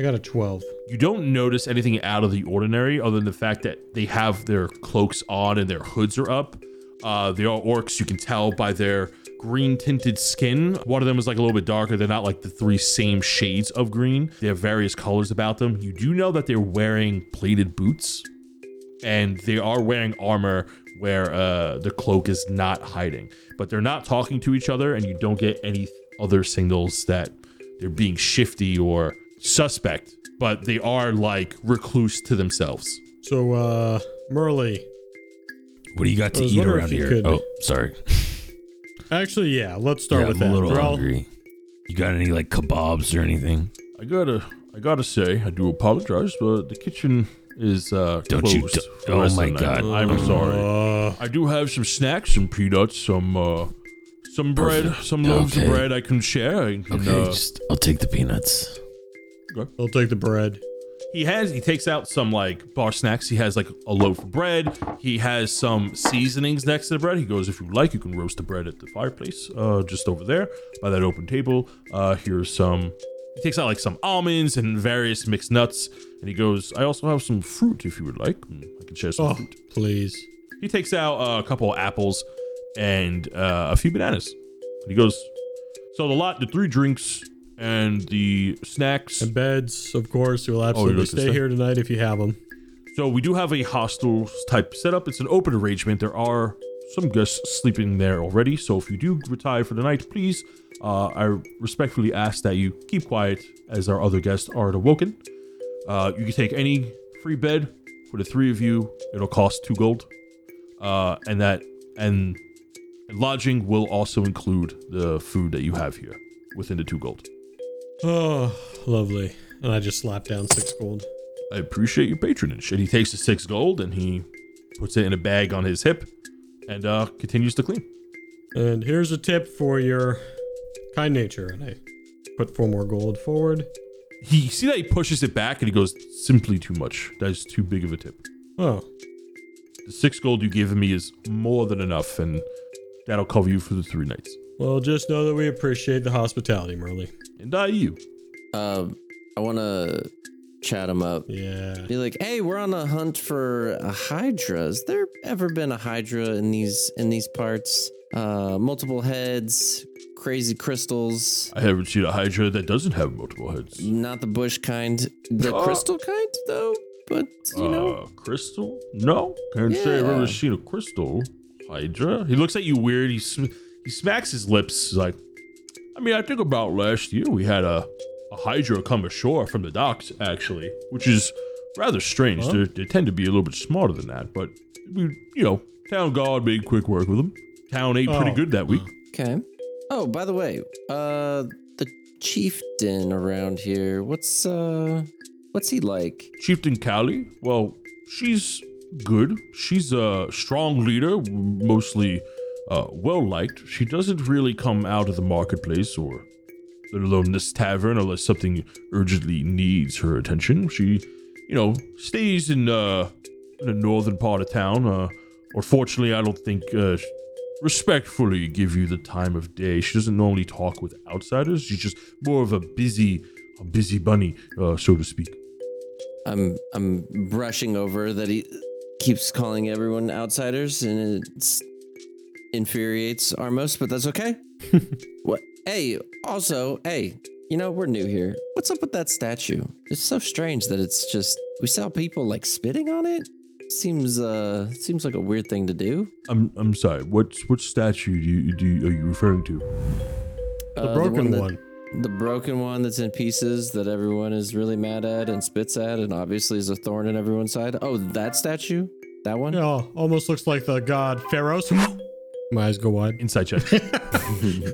I got a 12. You don't notice anything out of the ordinary, other than the fact that they have their cloaks on and their hoods are up. They are orcs. You can tell by their green tinted skin. One of them is like a little bit darker. They're not like the three same shades of green. They have various colors about them. You do know that they're wearing plated boots, and they are wearing armor where the cloak is not hiding. But they're not talking to each other, and you don't get any other signals that they're being shifty or suspect, but they are like recluse to themselves. So, Murley, what do you got to eat around here? Oh, sorry. Actually, yeah, let's start with that. I'm a little hungry. You got any like kebabs or anything? I gotta say, I do apologize, but the kitchen is closed. Oh my god! I'm sorry. I do have some snacks, some peanuts, some bread, some loaves of bread I can share. I'll take the peanuts. Okay. I'll take the bread. He takes out some like bar snacks. He has like a loaf of bread. He has some seasonings next to the bread. He goes, "If you like, you can roast the bread at the fireplace, just over there by that open table. Here's some." He takes out like some almonds and various mixed nuts, and he goes, "I also have some fruit if you would like. I can share some fruit." Please. He takes out a couple of apples and a few bananas. And he goes, "So the three drinks and the snacks and beds, of course, you'll absolutely stay here tonight if you have them." So we do have a hostel type setup. It's an open arrangement. There are some guests sleeping there already. So if you do retire for the night, please. I respectfully ask that you keep quiet as our other guests are awoken. You can take any free bed for the three of you. It'll cost 2 gold. And lodging will also include the food that you have here within the 2 gold. Oh, lovely. And I just slapped down 6 gold. I appreciate your patronage. And he takes the 6 gold and he puts it in a bag on his hip and continues to clean. And here's a tip for your kind nature, and I put 4 more gold forward. You see that he pushes it back, and he goes, "Simply too much. That is too big of a tip." Oh. The 6 gold you give me is more than enough, and that'll cover you for the 3 nights. Well, just know that we appreciate the hospitality, Murley. And you. I want to chat him up. Yeah. Be like, "Hey, we're on a hunt for a hydra. Has there ever been a hydra in these parts? Multiple heads, crazy crystals. I haven't seen a Hydra that doesn't have multiple heads. Not the bush kind. The crystal kind, though? But, you know. Crystal? No. Can't say I've ever seen a crystal Hydra. He looks at you weird. He smacks his lips. He's like, I mean, I think about last year we had a Hydra come ashore from the docks, actually, which is rather strange. Huh? They tend to be a little bit smarter than that, but, you know, town guard made quick work with them. Town ate pretty good that week. Okay. Oh, by the way, the chieftain around here, what's he like? Chieftain Callie? Well, she's good. She's a strong leader, mostly well-liked. She doesn't really come out of the marketplace or let alone this tavern unless something urgently needs her attention. She, you know, stays in the northern part of town. Unfortunately, I don't think... respectfully give you the time of day. She doesn't normally talk with outsiders. She's just more of a busy bunny, so to speak. I'm brushing over that he keeps calling everyone outsiders, and it infuriates Armos, but that's okay. What? Hey, you know, we're new here. What's up with that statue? It's so strange that it's just, we saw people like spitting on it. Seems like a weird thing to do. I'm sorry. What statue are you referring to? The broken one. The broken one that's in pieces that everyone is really mad at and spits at, and obviously is a thorn in everyone's side. Oh, that statue? That one? Yeah, almost looks like the god Pharos. My eyes go wide. Inside check.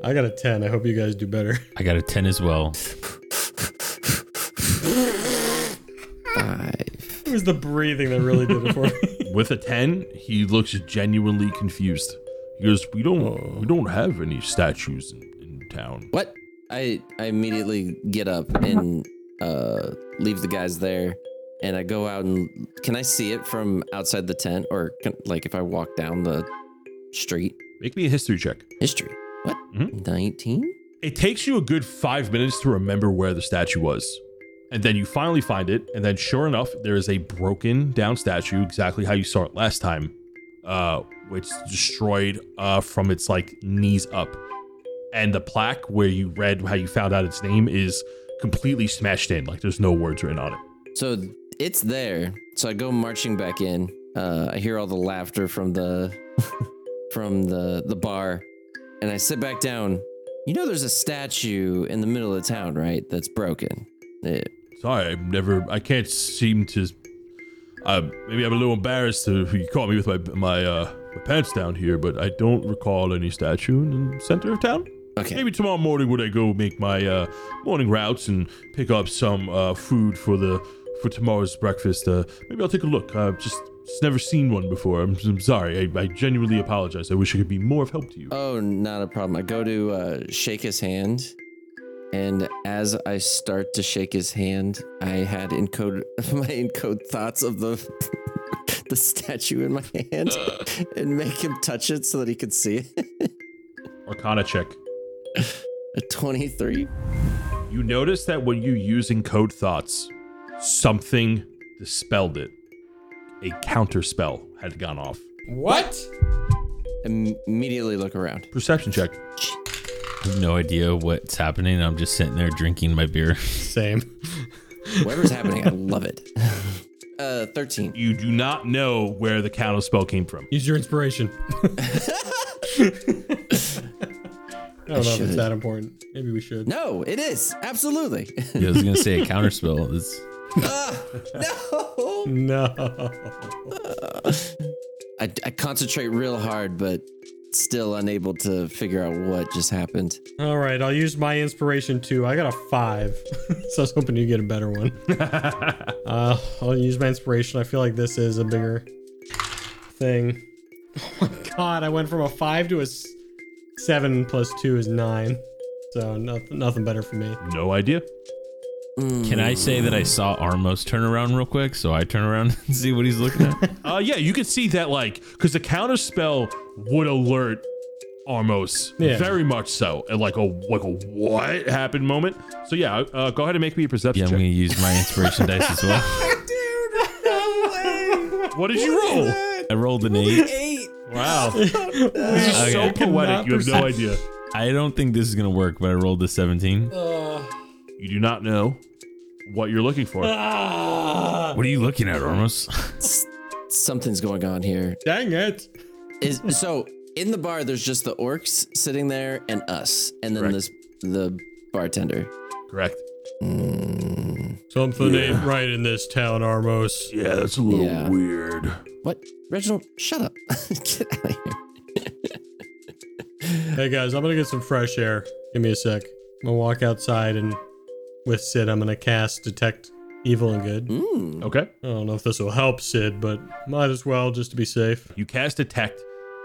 I got a 10. I hope you guys do better. I got a 10 as well. 5. It was the breathing that really did it for me. With a 10, he looks genuinely confused. He goes, we don't have any statues in town. What? I immediately get up and leave the guys there, and I go out and can I see it from outside the tent, or like if I walk down the street? Make me a history check. History? What? 19? Mm-hmm. It takes you a good 5 minutes to remember where the statue was. And then you finally find it, and then sure enough, there is a broken down statue, exactly how you saw it last time, which destroyed from its like knees up. And the plaque where you read how you found out its name is completely smashed in, like there's no words written on it. So it's there. So I go marching back in. I hear all the laughter from the from the bar, and I sit back down. You know, there's a statue in the middle of town, right? That's broken. Yeah. Sorry, I can't seem to. Maybe I'm a little embarrassed if you caught me with my pants down here, but I don't recall any statue in the center of town. Okay. Maybe tomorrow morning when I go make my morning routes and pick up some food for tomorrow's breakfast. Maybe I'll take a look. I've just never seen one before. I'm sorry. I genuinely apologize. I wish I could be more of help to you. Oh, not a problem. I go to shake his hand. And as I start to shake his hand, I had encode thoughts of the statue in my hand and make him touch it so that he could see it. Arcana check. A 23. You notice that when you use encode thoughts, something dispelled it. A counter spell had gone off. What? Immediately look around. Perception check. I have no idea what's happening. I'm just sitting there drinking my beer. Same. Whatever's happening, I love it. 13. You do not know where the counter spell came from. Use your inspiration. I don't know if it's that important. Maybe we should. No, it is. Absolutely. Yeah, I was going to say a counter spell. It's... no. No. I concentrate real hard, but... still unable to figure out what just happened. All right, I'll use my inspiration too. I got a 5, so I was hoping you get a better one. I'll use my inspiration. I feel like this is a bigger thing. Oh my god, I went from a 5 to a 7 plus 2 is 9. So nothing better for me. No idea. Can I say that I saw Armos turn around real quick? So I turn around and see what he's looking at. Yeah, you can see that, like, because the counter spell would alert Armos, very much so, at like a what happened moment. So yeah, go ahead and make me a perception check. I'm gonna use my inspiration dice as well. Dude, no way. What did you roll? I rolled an 8. Wow, this is so poetic. You have no idea. I don't think this is going to work, but I rolled a 17. You do not know what you're looking for. What are you looking at, Armos? Something's going on here. Dang it. So in the bar, there's just the orcs sitting there and us. And then the bartender. Correct. Something ain't right in this town, Armos. Yeah, that's a little weird. What? Reginald, shut up. Get out of here. Hey, guys, I'm going to get some fresh air. Give me a sec. I'm going to walk outside and with Sid, I'm going to cast Detect Evil and Good. Mm. Okay. I don't know if this will help Sid, but might as well just to be safe. You cast Detect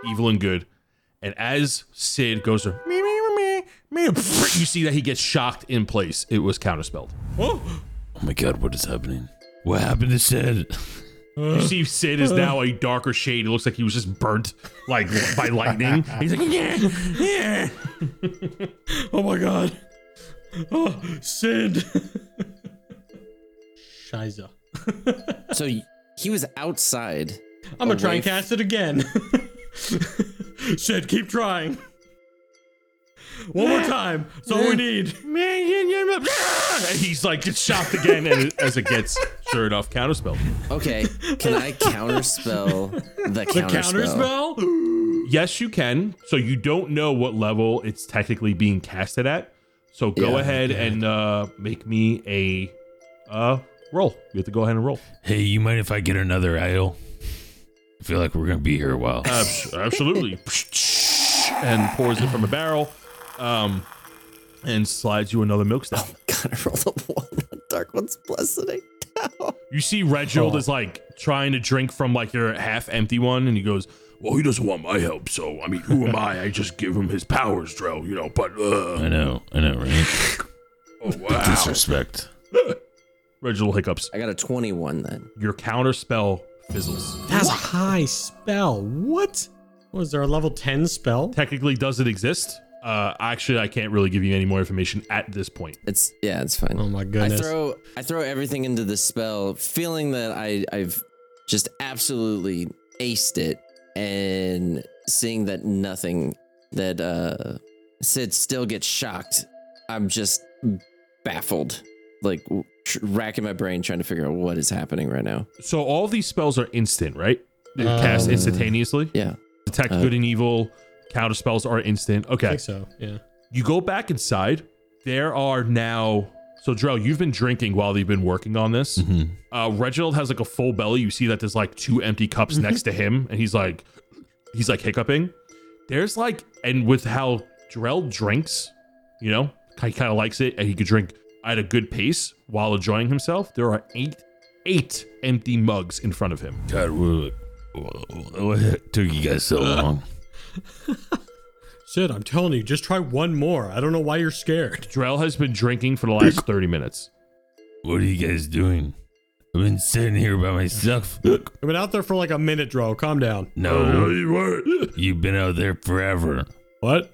Evil and Good, and as Sid goes to you see that he gets shocked in place. It was counterspelled. Oh my God, what is happening? What happened to Sid? You see Sid is now a darker shade. It looks like he was just burnt like by lightning. He's like, yeah. Oh my God. Oh, Sid. Shiza. So he was outside. I'm going to try and cast it again. Sid, keep trying. One more time. That's all we need. And he's like, gets shocked again, and as it gets, sure enough, counterspell. Okay, can I counterspell the counterspell? Yes, you can. So you don't know what level it's technically being casted at. So go ahead and make me a roll. You have to go ahead and roll. Hey, you mind if I get another aisle? I feel like we're going to be here a while. Absolutely. And pours it from a barrel. And slides you another milk stout. Oh my God, I rolled a one. Dark one's blessing. You see Reginald is like trying to drink from like your half empty one, and he goes, well, he doesn't want my help, so I mean, who am I? I just give him his powers, Drell, you know, but I know, right? Oh wow. Disrespect. Reginald hiccups. I got a 21 then. Your counter spell fizzles. That's a high spell. What? Was there a level 10 spell? Technically, does it exist? Actually, I can't really give you any more information at this point. It's fine. Oh my goodness. I throw everything into this spell, feeling that I've just absolutely aced it, and seeing that nothing, that Sid still gets shocked. I'm just baffled, like racking my brain, trying to figure out what is happening right now. So all these spells are instant, right? They're cast instantaneously? Yeah. Detect good and evil. Counter spells are instant. Okay. I think so, yeah. You go back inside. There are now... So, Drell, you've been drinking while they've been working on this. Mm-hmm. Reginald has like a full belly. You see that there's like two empty cups next to him. And he's like hiccuping. There's like... And with how Drell drinks, you know, he kind of likes it. And he could drink at a good pace while enjoying himself. There are eight empty mugs in front of him. God, what took you guys so long? Sid, I'm telling you, just try one more. I don't know why you're scared. Drell has been drinking for the last 30 minutes. What are you guys doing? I've been sitting here by myself. I've been out there for like a minute, Drell. Calm down. No, you weren't. You've been out there forever. What?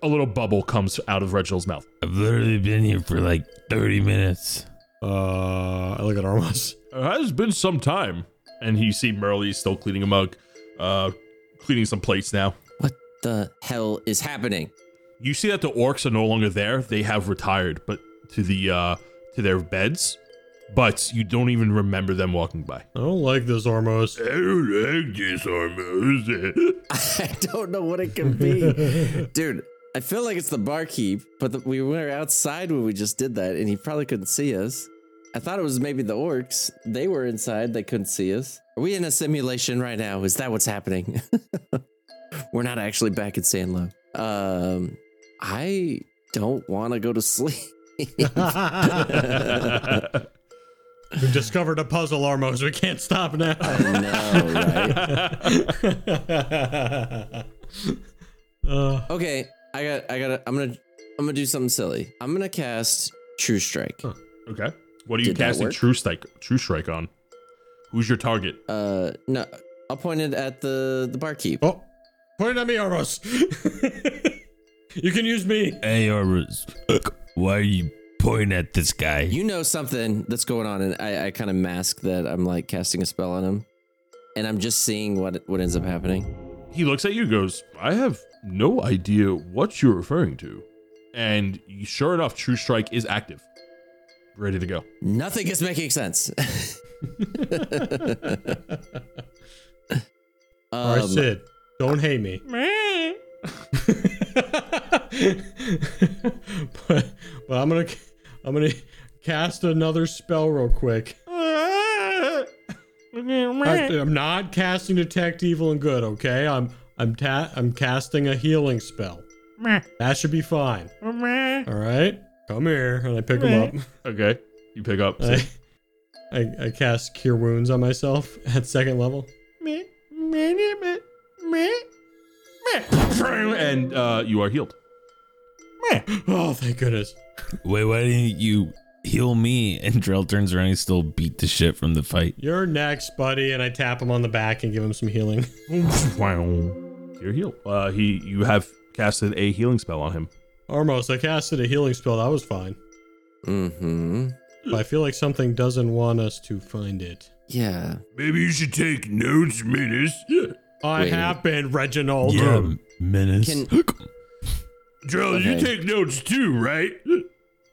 A little bubble comes out of Reginald's mouth. I've literally been here for like 30 minutes. I look at Armos. It has been some time. And you see Murley still cleaning a mug. Cleaning some plates now. What the hell is happening? You see that the orcs are no longer there. They have retired, but to their beds. But you don't even remember them walking by. I don't like this, Armos. I don't like this, Armos. I don't know what it can be. Dude, I feel like it's the barkeep, but we were outside when we just did that, and he probably couldn't see us. I thought it was maybe the orcs. They were inside. They couldn't see us. Are we in a simulation right now? Is that what's happening? We're not actually back at Sanlow. I don't want to go to sleep. We've discovered a puzzle, Armos. We can't stop now. I know, right? Okay, I'm gonna do something silly. I'm gonna cast True Strike. Huh. Okay. What are you casting True Strike on? Who's your target? No, I'll point it at the barkeep. Oh, point it at me, Armos. You can use me. Hey, Armos, why are you pointing at this guy? You know something that's going on, and I kind of mask that I'm like casting a spell on him, and I'm just seeing what ends up happening. He looks at you and goes, I have no idea what you're referring to. And sure enough, True Strike is active. Ready to go. Nothing is making sense. All right, Sid, don't hate me. But I'm gonna cast another spell real quick. I'm not casting Detect Evil and Good, okay? I'm casting a healing spell. That should be fine. All right, come here, and I pick him up. Okay, you pick up. I cast Cure Wounds on myself at second level. And you are healed. Oh, thank goodness. Wait, why didn't you heal me? And Drell turns around, he's still beat the shit from the fight. You're next, buddy. And I tap him on the back and give him some healing. Wow. You're healed. You have casted a healing spell on him. Armos, I casted a healing spell. That was fine. Mm-hmm. But I feel like something doesn't want us to find it. Yeah. Maybe you should take notes, Minnis. I have been, Reginald. Yeah, Minnis. Drell, you take notes too, right?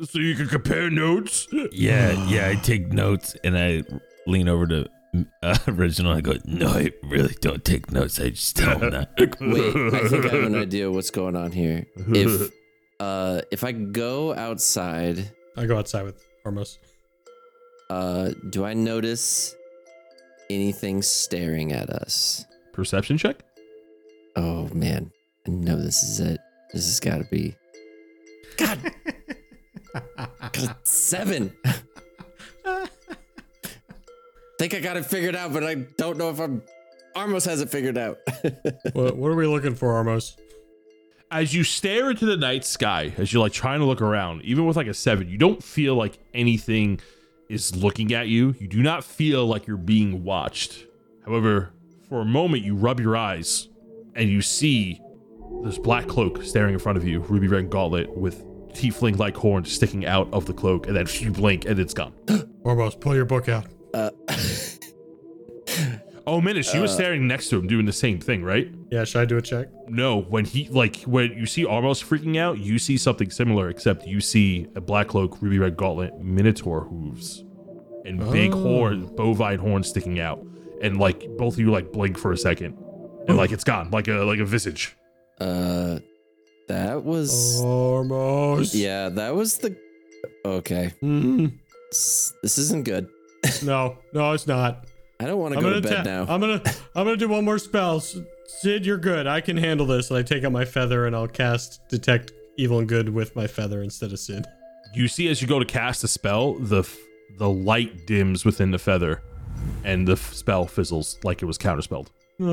So you can compare notes? Yeah, I take notes and I lean over to Reginald. I go, no, I really don't take notes. I just tell him that. Wait, I think I have an idea what's going on here. If I go outside... I go outside with Armos. Do I notice anything staring at us? Perception check? Oh, man. I know this is it. This has got to be... God! Seven! I think I got it figured out, but I don't know if I'm... Armos has it figured out. What are we looking for, Armos? As you stare into the night sky, as you're like trying to look around, even with like a seven, you don't feel like anything is looking at you. You do not feel like you're being watched. However, for a moment, you rub your eyes and you see this black cloak staring in front of you, ruby red gauntlet with tiefling-like horns sticking out of the cloak, and then you blink and it's gone. Armos, pull your book out. Oh, Minnis, you were staring next to him doing the same thing, right? Yeah, should I do a check? No, when you see Armos freaking out, you see something similar, except you see a black cloak, ruby red gauntlet, minotaur hooves, and big horns, bovine horns sticking out. And like both of you like blink for a second, and like it's gone, like a visage. That was Armos. Yeah, that was the. Okay. Mm. This isn't good. No, it's not. I don't want to go to bed now. I'm gonna do one more spell. Sid, you're good. I can handle this. And I take out my feather and I'll cast Detect Evil and Good with my feather instead of Sid. You see, as you go to cast a spell, the light dims within the feather, and the spell fizzles like it was counterspelled. All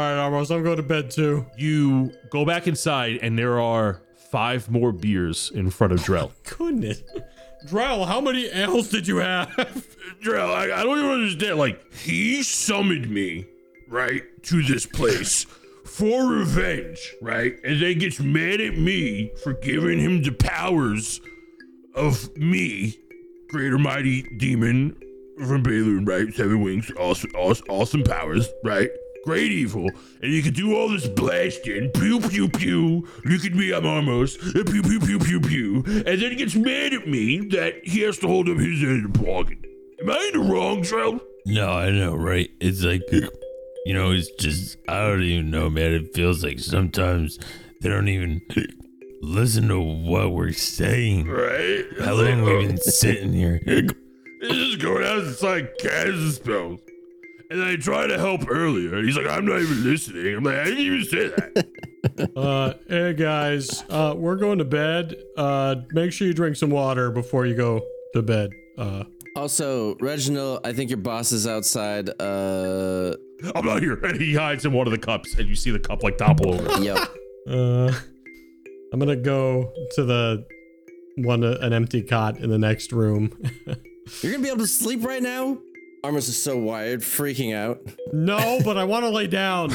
right, Armos, I'm going to bed too. You go back inside, and there are 5 more beers in front of Drell. Oh, goodness. Drell, how many ales did you have? Drell, I don't even understand. Like, he summoned me, right, to this place for revenge, right? And then gets mad at me for giving him the powers of me, greater mighty demon from Balloon, right? 7 wings, awesome powers, right? Great evil, and you can do all this blasting, pew pew pew, look at me, I'm Armos, pew pew pew pew pew, and then he gets mad at me that he has to hold up his end of the bargain. Am I in the wrong, Drell? No, I know, right? It's like, you know, it's just, I don't even know, man, it feels like sometimes they don't even listen to what we're saying. Right? How long have we been sitting here? This is going out, it's like cast spells. And I tried to help earlier. He's like, I'm not even listening. I'm like, I didn't even say that. Hey, guys, we're going to bed. Make sure you drink some water before you go to bed. Also, Reginald, I think your boss is outside. I'm not here. And he hides in one of the cups, and you see the cup like topple over. Yep. I'm going to go to the an empty cot in the next room. You're going to be able to sleep right now? Armos is so wired, freaking out. No, but I want to lay down.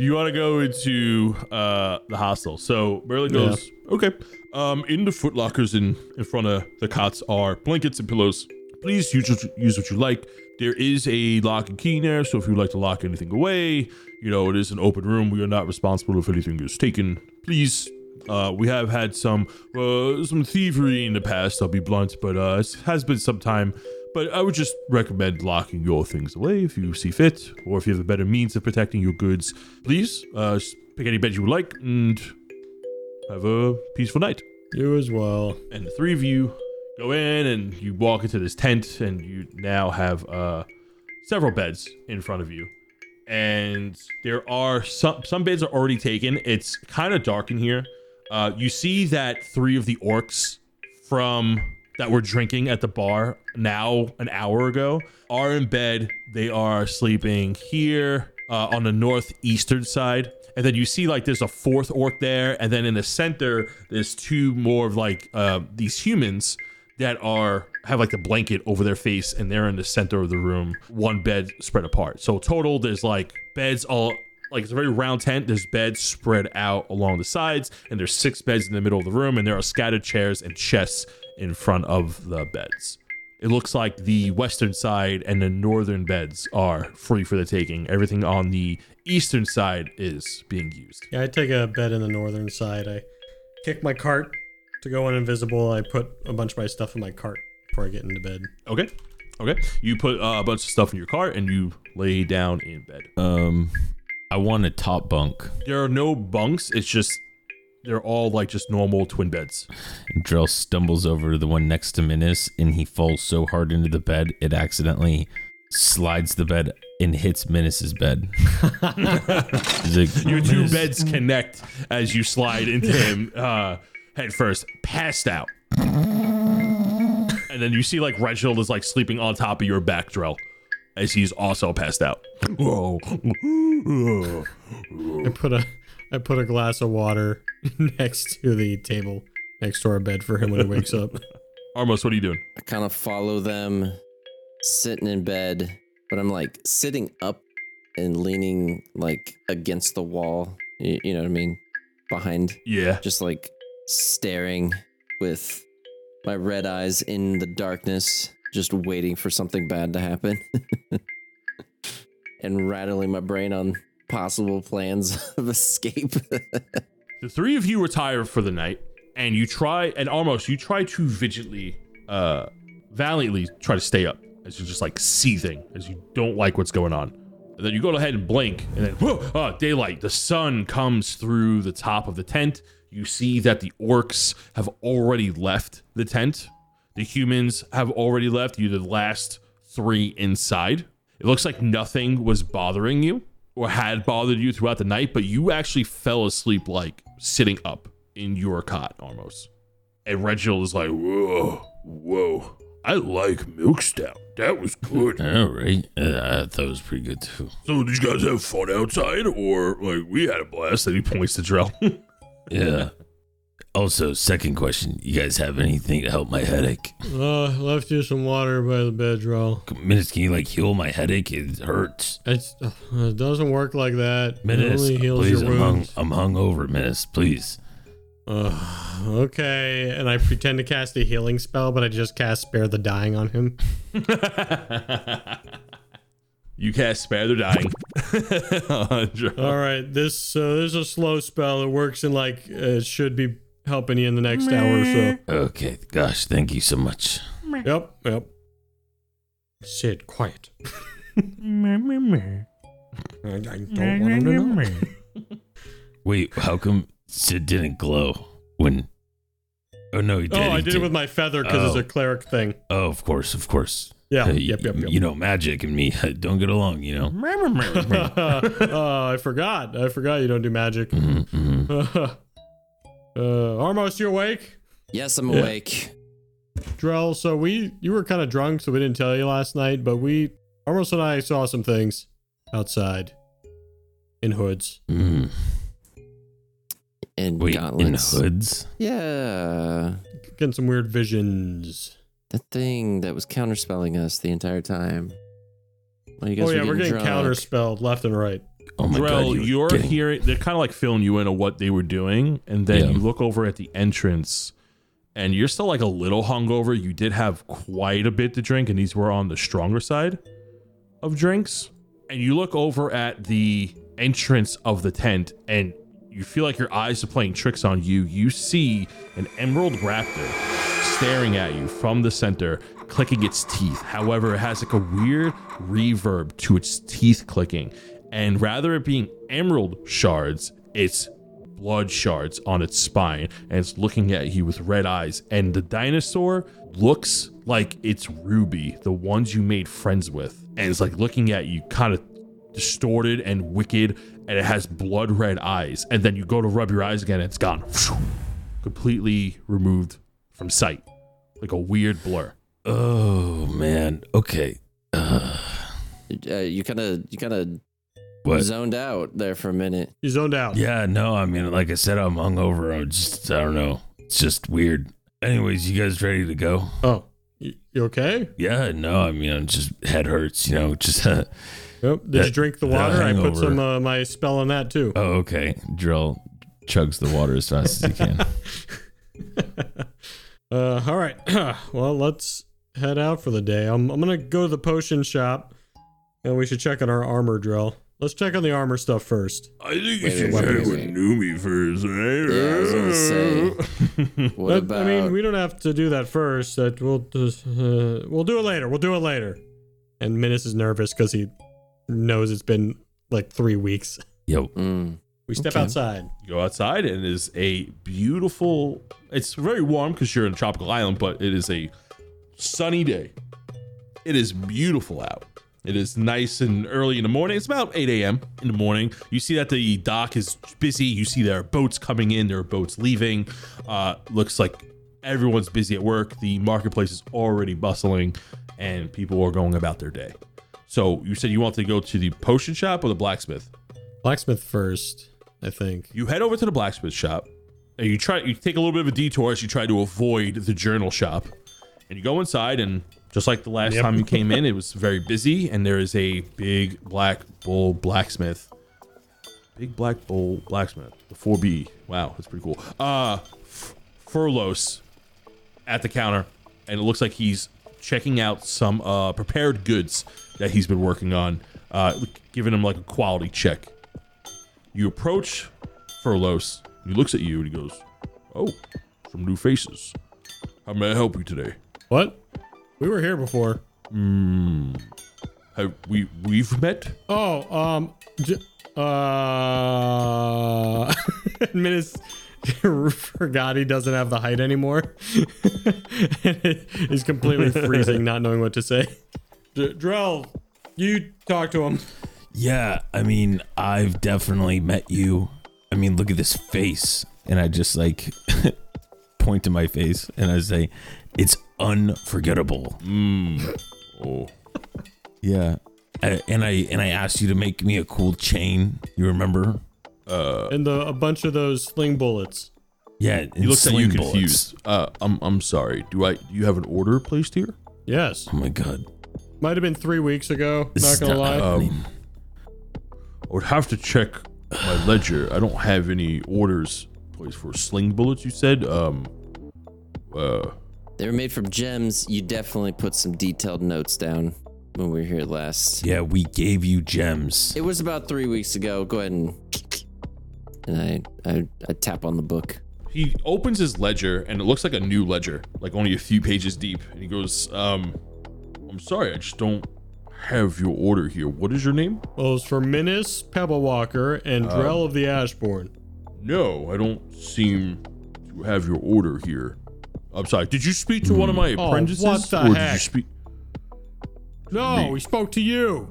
You want to go into the hostel. So Merlin goes, okay. In the footlockers in front of the cots are blankets and pillows. please use what you like. There is a lock and key in there, so if you would like to lock anything away, you know, it is an open room. We are not responsible if anything is taken. Please, we have had some thievery in the past, I'll be blunt, but it has been some time. But I would just recommend locking your things away if you see fit, or if you have a better means of protecting your goods. Please, pick any bed you would like, and have a peaceful night. You as well. And the three of you go in, and you walk into this tent, and you now have several beds in front of you. And there are some beds are already taken. It's kind of dark in here. You see that three of the orcs that were drinking at the bar now an hour ago are in bed. They are sleeping here on the northeastern side. And then you see like there's a fourth orc there. And then in the center, there's two more of like these humans that have like the blanket over their face, and they're in the center of the room, one bed spread apart. So total, there's like beds all, like it's a very round tent. There's beds spread out along the sides, and there's six beds in the middle of the room, and there are scattered chairs and chests in front of the beds. It looks like the western side and the northern beds are free for the taking. Everything on the eastern side is being used. Yeah, I take a bed in the northern side. I kick my cart to go in invisible. I put a bunch of my stuff in my cart before I get into bed. Okay. You put a bunch of stuff in your cart and you lay down in bed. I want a top bunk. There are no bunks. It's just... they're all like just normal twin beds. And Drell stumbles over to the one next to Minnis, and he falls so hard into the bed, it accidentally slides the bed and hits Minnis's bed. Your two beds connect as you slide into him head first, passed out. And then you see like Reginald is like sleeping on top of your back, Drell, as he's also passed out. Whoa. I put a glass of water next to the table, next to our bed for him when he wakes up. Armos, what are you doing? I kind of follow them, sitting in bed, but I'm like sitting up and leaning like against the wall. You know what I mean? Behind. Yeah. Just like staring with my red eyes in the darkness, just waiting for something bad to happen. And rattling my brain on possible plans of escape. The three of you retire for the night, and you try to valiantly try to stay up as you're just like seething as you don't like what's going on. And then you go ahead and blink, and then daylight. The sun comes through the top of the tent. You see that the orcs have already left the tent. The humans have already left. You're the last three inside. It looks like nothing was bothering you or had bothered you throughout the night, but you actually fell asleep, like, sitting up in your cot, almost. And Reginald is like, whoa, I like milk stout. That was good. All right. I thought it was pretty good, too. So did you guys have fun outside, or, like, we had a blast? And he points to Drell. Yeah. Also, second question, you guys have anything to help my headache? Left you some water by the bed, Drell. Minnis, can you, like, heal my headache? It hurts. It doesn't work like that. Minnis, only heals please, your wounds. I'm hungover, Minnis, please. Okay, and I pretend to cast a healing spell, but I just cast Spare the Dying on him. You cast Spare the Dying. All right, this is a slow spell. It works in, like, it should be helping you in the next hour or so. Okay, gosh, thank you so much. Yep. Sit quiet. I don't want to know. Wait, how come Sid didn't glow when... Oh, no, he did. Oh, I did it with my feather because it's a cleric thing. Oh, of course. Yeah, yep. You know, magic and me don't get along, you know. I forgot you don't do magic. Mm-hmm. Armos, you awake? Yes, I'm awake. Drell, so you were kind of drunk, so we didn't tell you last night, but Armos and I saw some things outside in hoods. Mm. And wait, gauntlets. In hoods? Yeah. Getting some weird visions. That thing that was counterspelling us the entire time. Well, you guys we're getting counterspelled left and right. Oh my God, you're hearing, they're kind of like filling you in on what they were doing, and then you look over at the entrance and you're still like a little hungover. You did have quite a bit to drink, and these were on the stronger side of drinks. And you look over at the entrance of the tent, and you feel like your eyes are playing tricks on you. You see an emerald raptor staring at you from the center, clicking its teeth. However, it has like a weird reverb to its teeth clicking. And rather it being emerald shards, it's blood shards on its spine, and it's looking at you with red eyes. And the dinosaur looks like it's Ruby, the ones you made friends with. And it's like looking at you kind of distorted and wicked, and it has blood red eyes. And then you go to rub your eyes again, and it's gone. Completely removed from sight, like a weird blur. Oh man. Okay. You kind of what? Zoned out there for a minute. You zoned out. Yeah, no, I mean, like I said, I'm hungover. I don't know. It's just weird. Anyways, you guys ready to go? Oh, you okay? Yeah, no, I mean, I'm just, head hurts, you know, just. Yep. Did you drink the water? I put some my spell on that too. Oh, okay. Drell chugs the water as fast as he can. All right. Well, let's head out for the day. I'm gonna go to the potion shop, and we should check on our armor, Drell. Let's check on the armor stuff first. I think you should check with Numi first, right? Yeah, I was gonna say. What about? I mean, we don't have to do that first. That we'll do it later. We'll do it later. And Minnis is nervous because he knows it's been like 3 weeks. Yo. We step outside. You go outside, and it is a beautiful. It's very warm because you're in a tropical island, but it is a sunny day. It is beautiful out. It is nice and early in the morning. It's about 8 a.m. in the morning. You see that the dock is busy. You see there are boats coming in. There are boats leaving. Looks like everyone's busy at work. The marketplace is already bustling, and people are going about their day. So you said you want to go to the potion shop or the blacksmith? Blacksmith first, I think. You head over to the blacksmith shop, and you take a little bit of a detour as you try to avoid the journal shop. And you go inside, and just like the last time you came in, it was very busy, and there is a big black bull blacksmith. Big black bull blacksmith. The 4B. Wow, that's pretty cool. Furlos at the counter, and it looks like he's checking out some prepared goods that he's been working on, giving him like a quality check. You approach Furlos. He looks at you, and he goes, "Oh, some new faces. How may I help you today?" What? We were here before. Have we've met? Oh, Minnis forgot he doesn't have the height anymore. He's completely freezing, not knowing what to say. Drell, you talk to him. Yeah, I mean, I've definitely met you. I mean, look at this face. And I just like point to my face and I say, it's unforgettable. Oh. Yeah. I asked you to make me a cool chain. You remember? And a bunch of those sling bullets. Yeah. He looks at you confused. I'm sorry. Do you have an order placed here? Yes. Oh my God. Might have been 3 weeks ago. Not gonna lie. I would have to check my ledger. I don't have any orders placed for sling bullets. You said. They were made from gems. You definitely put some detailed notes down when we were here last. Yeah, we gave you gems. It was about 3 weeks ago. Go ahead and I tap on the book. He opens his ledger, and it looks like a new ledger, like only a few pages deep. And he goes, I'm sorry, I just don't have your order here. What is your name?" Well, it's for Minnis Pebble Walker and Drell of the Ashe Born. No, I don't seem to have your order here. I'm sorry. Did you speak to one of my apprentices? What the heck? Did you speak? No, we spoke to you.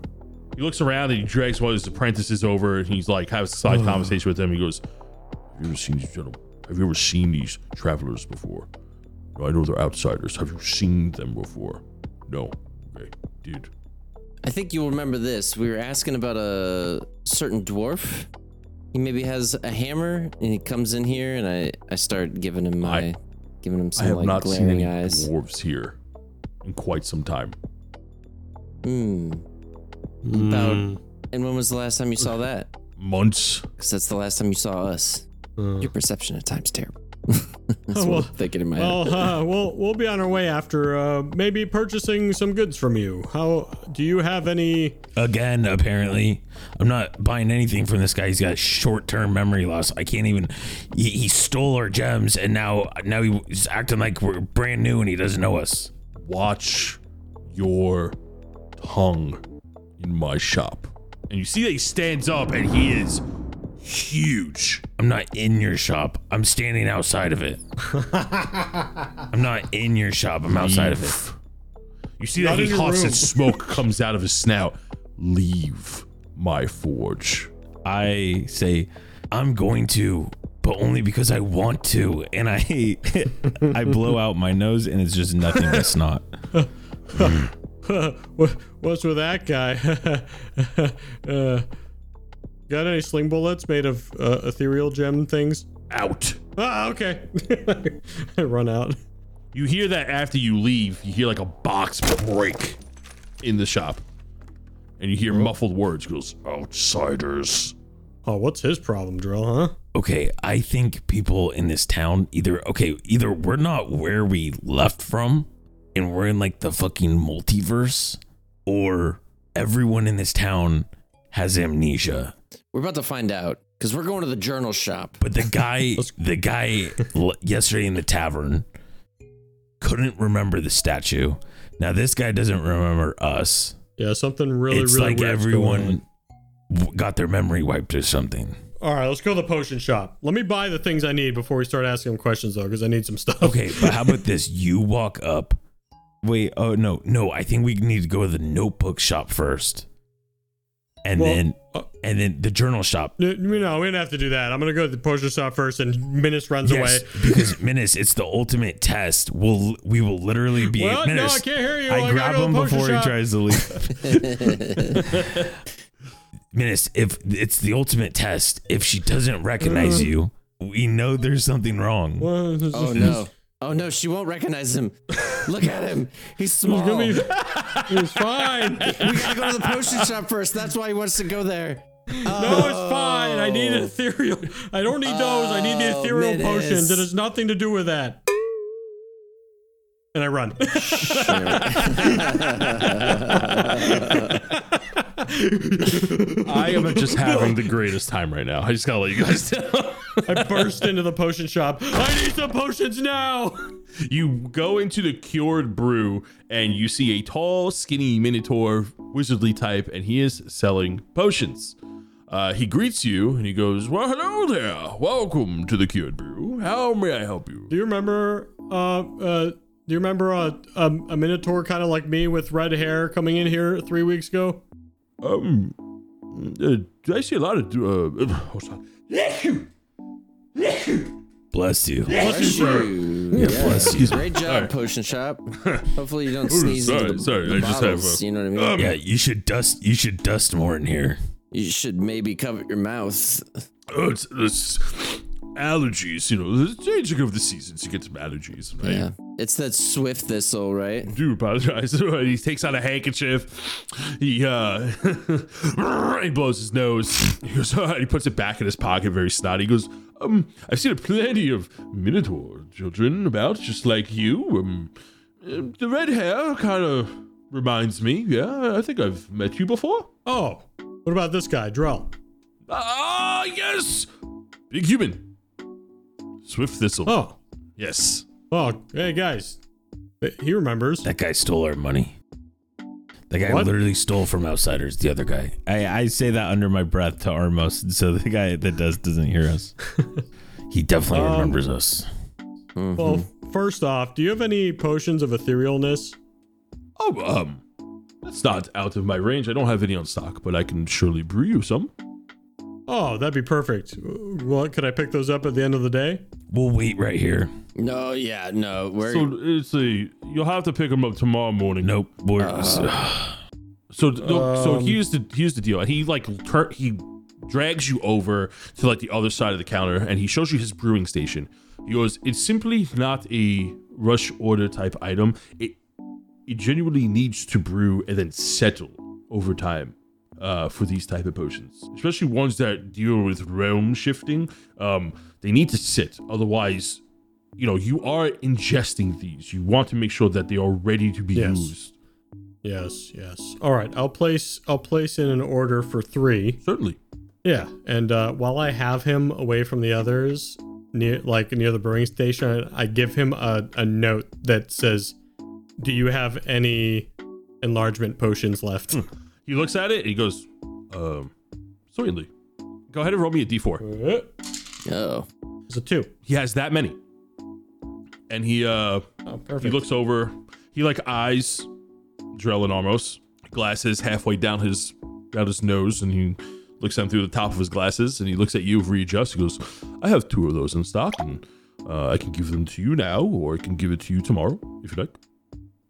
He looks around and he drags one of his apprentices over, and he's like, has a side conversation with him. He goes, "Have you ever seen these travelers before? No, I know they're outsiders. Have you seen them before? No. Okay, dude. I think you'll remember this. We were asking about a certain dwarf. He maybe has a hammer, and he comes in here, and I start giving him my." Giving him some, I have like, not glaring seen any eyes. Dwarves here in quite some time. About, and when was the last time you saw that? Months. Because that's the last time you saw us. Your perception at times terrible. That's what I'm thinking in my head. We'll be on our way after maybe purchasing some goods from you. How do you have any? Again, apparently, I'm not buying anything from this guy. He's got short-term memory loss. I can't even. He stole our gems, and now he's acting like we're brand new, and he doesn't know us. Watch your tongue in my shop. And you see that he stands up, and he is huge. I'm not in your shop. I'm standing outside of it. I'm not in your shop. I'm outside of it. You see that he huffs and smoke comes out of his snout. Leave my forge. I say, I'm going to, but only because I want to. And I blow out my nose, and it's just nothing but snot. What's with that guy? Got any sling bullets made of ethereal gem things? Out. Ah, okay. I run out. You hear that after you leave, you hear like a box break in the shop. And you hear muffled words. Goes, outsiders. Oh, what's his problem, Drell, huh? Okay, I think people in this town either we're not where we left from and we're in like the fucking multiverse, or everyone in this town has amnesia. We're about to find out, because we're going to the journal shop. But the guy yesterday in the tavern couldn't remember the statue. Now this guy doesn't remember us. Yeah, something really, it's really like weird. It's like everyone got their memory wiped or something. All right, let's go to the potion shop. Let me buy the things I need before we start asking him questions, though, because I need some stuff. Okay, but how about this? You walk up. Wait, oh, no. I think we need to go to the notebook shop first. And then the journal shop. No, we didn't have to do that. I'm going to go to the potion shop first, and Minnis runs away. Because Minnis, it's the ultimate test. We will literally be... Well, Minnis, no, I can't hear you. I grab him before he tries to leave. Minnis, if it's the ultimate test. If she doesn't recognize you, we know there's something wrong. Oh, no. Oh, no, she won't recognize him. Look at him. He's small. He's fine. We got to go to the potion shop first. That's why he wants to go there. No, it's fine. I need ethereal. I don't need those. I need the ethereal potions. It has nothing to do with that. And I run. I am just having the greatest time right now. I just gotta let you guys know. I burst into the potion shop. I need some potions now. You go into the cured brew, and you see a tall, skinny minotaur, wizardly type, and he is selling potions. He greets you, and he goes, well, hello there. Welcome to the cured brew. How may I help you? Do you remember a minotaur kind of like me with red hair coming in here 3 weeks ago? I see a lot of bless you. Bless you. Yeah. Bless you. Great job, right. Potion shop. Hopefully you don't sneeze into the bottles, you know what I mean? Yeah, you should dust more in here. You should maybe cover your mouth. Oh, it's allergies, you know, the changing of the seasons, you get some allergies, right? Yeah. It's that swift thistle, right? I do apologize. He takes out a handkerchief. He blows his nose. He goes, he puts it back in his pocket, very snotty. He goes, I've seen plenty of minotaur children about, just like you. The red hair kind of reminds me. Yeah, I think I've met you before. Oh, what about this guy, Drell? Ah, yes! Big human. Swift thistle. Oh, yes. Oh, hey guys, he remembers. That guy stole our money. That guy literally stole from outsiders. The other guy. I say that under my breath to Armos, so the guy that doesn't hear us. He definitely remembers us. Mm-hmm. Well, first off, do you have any potions of etherealness? Oh, that's not out of my range. I don't have any on stock, but I can surely brew you some. Oh, that'd be perfect. Well, could I pick those up at the end of the day? We'll wait right here. No, yeah, no. You'll have to pick them up tomorrow morning. Nope. So here's the deal. He he drags you over to like the other side of the counter, and he shows you his brewing station. He goes, it's simply not a rush order type item. It genuinely needs to brew and then settle over time. For these type of potions, especially ones that deal with realm shifting, they need to sit. Otherwise, you know, you are ingesting these. You want to make sure that they are ready to be used. Yes, yes. All right, I'll place in an order for three. Certainly. Yeah, and while I have him away from the others, near the brewing station, I give him a note that says, "Do you have any enlargement potions left?" He looks at it and he goes, "Certainly. Go ahead and roll me a d4." Oh, it's a 2. He has that many, and he looks over. He eyes Drell and Armos, glasses halfway down his nose, and he looks at him through the top of his glasses, and he looks at you, readjusts. He goes, "I have 2 of those in stock, and I can give them to you now, or I can give it to you tomorrow, if you like,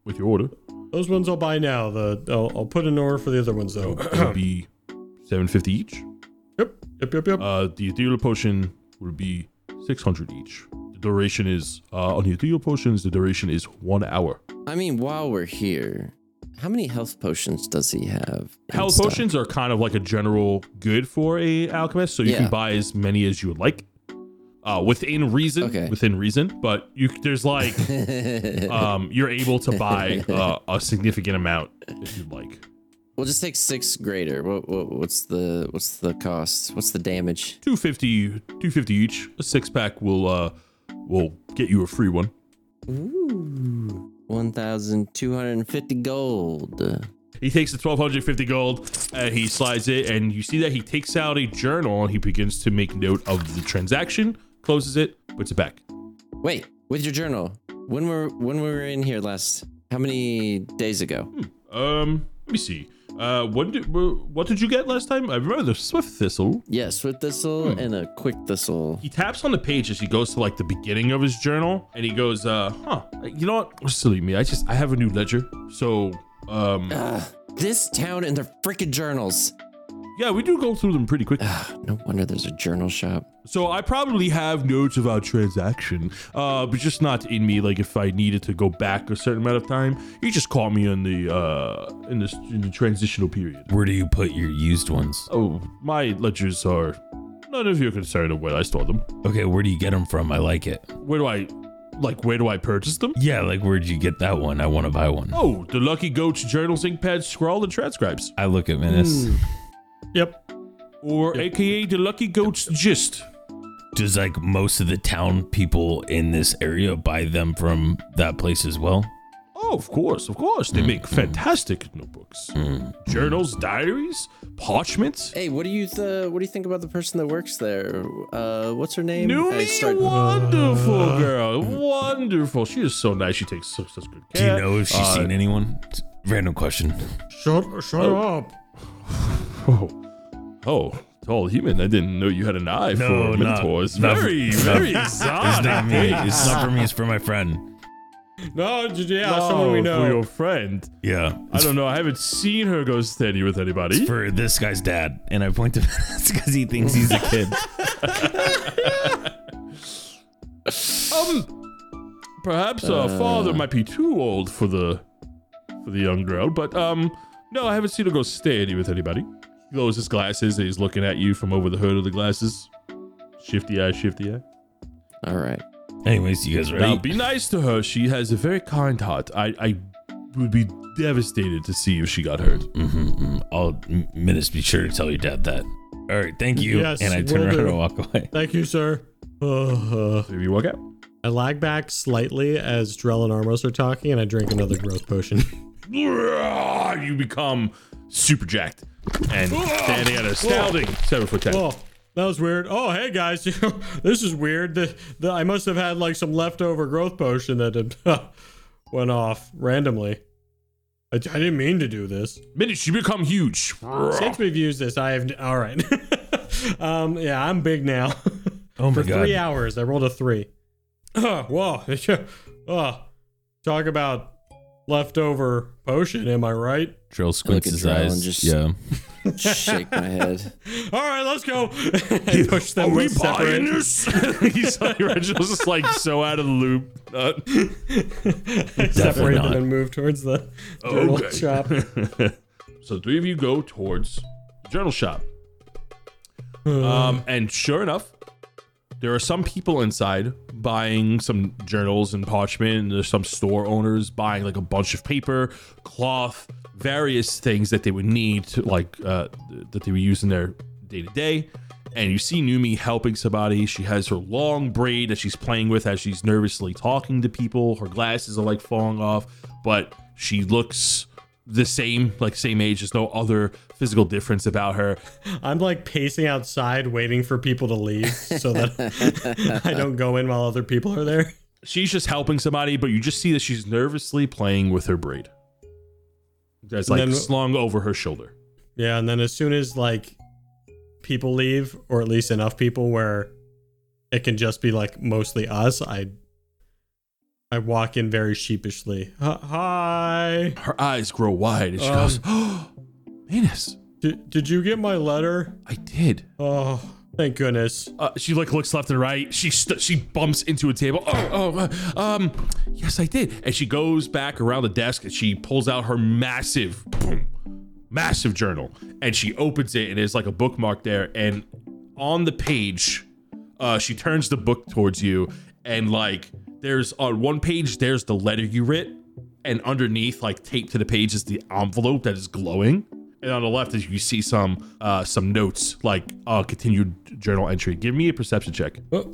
with your order." Those ones I'll buy now. I'll put an order for the other ones, though. It'll be $7.50 each. Yep. The ethereal potion will be $600 each. The duration is, on the ethereal potions, the duration is 1 hour. I mean, while we're here, how many health potions does he have? Health potions are kind of like a general good for a alchemist, so you can buy as many as you would like, within reason. Okay. Within reason, but there's you're able to buy a significant amount if you'd like. We'll just take 6 greater. What's the cost? What's the damage? $2.50 each. A 6-pack will get you a free one. Ooh. 1,250 gold. He takes the 1,250 gold and he slides it, and you see that he takes out a journal and he begins to make note of the transaction, closes it, puts it back. Wait, with your journal, when we were in here last, how many days ago? Let me see. What did you get last time? I remember the Swift Thistle. Yeah, Swift Thistle and a Quick Thistle. He taps on the page as he goes to the beginning of his journal, and he goes, you know what? Oh, silly me. I have a new ledger. So, this town and their freaking journals. Yeah, we do go through them pretty quickly. No wonder there's a journal shop. So I probably have notes of our transaction, but just not in me. If I needed to go back a certain amount of time, you just call me in the in the transitional period. Where do you put your used ones? Oh, my ledgers are none of your concern of where I store them. Okay, where do you get them from? I like it. Where do I purchase them? Yeah, where'd you get that one? I want to buy one. Oh, the Lucky Goat's journals, ink pads, scrawl, and transcribes. I look at Minnis. Yep. Or AKA the Lucky Goat's Gist. Does most of the town people in this area buy them from that place as well? Oh, of course. They make fantastic notebooks, journals, diaries, parchments. Hey, what do you think about the person that works there? What's her name? Numi, wonderful girl, wonderful. She is so nice. She takes such good care. Do you know if she's seen anyone? Random question. Shut up. Oh, tall human. I didn't know you had an eye for minotaurs. Very exotic. It's not me. It's not for me. It's for my friend. Someone we know. For your friend. Yeah. I don't know. I haven't seen her go steady with anybody. It's for this guy's dad. And I point to that's because he thinks he's a kid. Perhaps father might be too old for the young girl, but no, I haven't seen her go steady with anybody. He lowers his glasses and he's looking at you from over the hood of the glasses. Shifty eye. All right. Anyways, you guys ready? Now, be nice to her. She has a very kind heart. I would be devastated to see if she got hurt. I'll, Minnis, be sure to tell your dad that. All right, thank you. Yes, and I turn around and walk away. Thank you, sir. So you walk out. I lag back slightly as Drell and Armos are talking, and I drink another growth potion. You become super jacked. And standing at a standing 7'10". Whoa, that was weird. Oh, hey guys, this is weird. I must have had some leftover growth potion that went off randomly. I didn't mean to do this. Minnis, you become huge. Since we've used this, all right. Yeah, I'm big now. Oh my God. For 3 hours, I rolled a 3. Whoa. Talk about leftover potion, am I right? Drill squints his eyes. And just shake my head. All right, let's go. I push them. Are we buying this? He's Reginald's just so out of the loop. Separate them and move towards the journal shop. So 3 of you go towards the journal shop. And sure enough, There are some people inside buying some journals and parchment, and there's some store owners buying like a bunch of paper, cloth, various things that they would need to like that they would use in their day-to-day. And you see Numi helping somebody. She has her long braid that she's playing with as she's nervously talking to people. Her glasses are like falling off, but she looks the same, like same age. There's no other physical difference about her. I'm like pacing outside waiting for people to leave so that I don't go in while other people are there. She's just helping somebody, but you just see that she's nervously playing with her braid. That's like then, slung over her shoulder. Yeah, and then as soon as like people leave, or at least enough people where it can just be like mostly us, I walk in very sheepishly. Hi. Her eyes grow wide and she goes, "Oh, Minnis. Did you get my letter?" "I did." "Oh, thank goodness." She like looks left and right. She bumps into a table. "Yes, I did." And she goes back around the desk and she pulls out her massive journal, and she opens it, and there's like a bookmark there, and on the page she turns the book towards you, and like there's on one page there's the letter you writ, and underneath like taped to the page is the envelope that is glowing, and on the left is you see some notes like continued journal entry. Give me a perception check. Oh.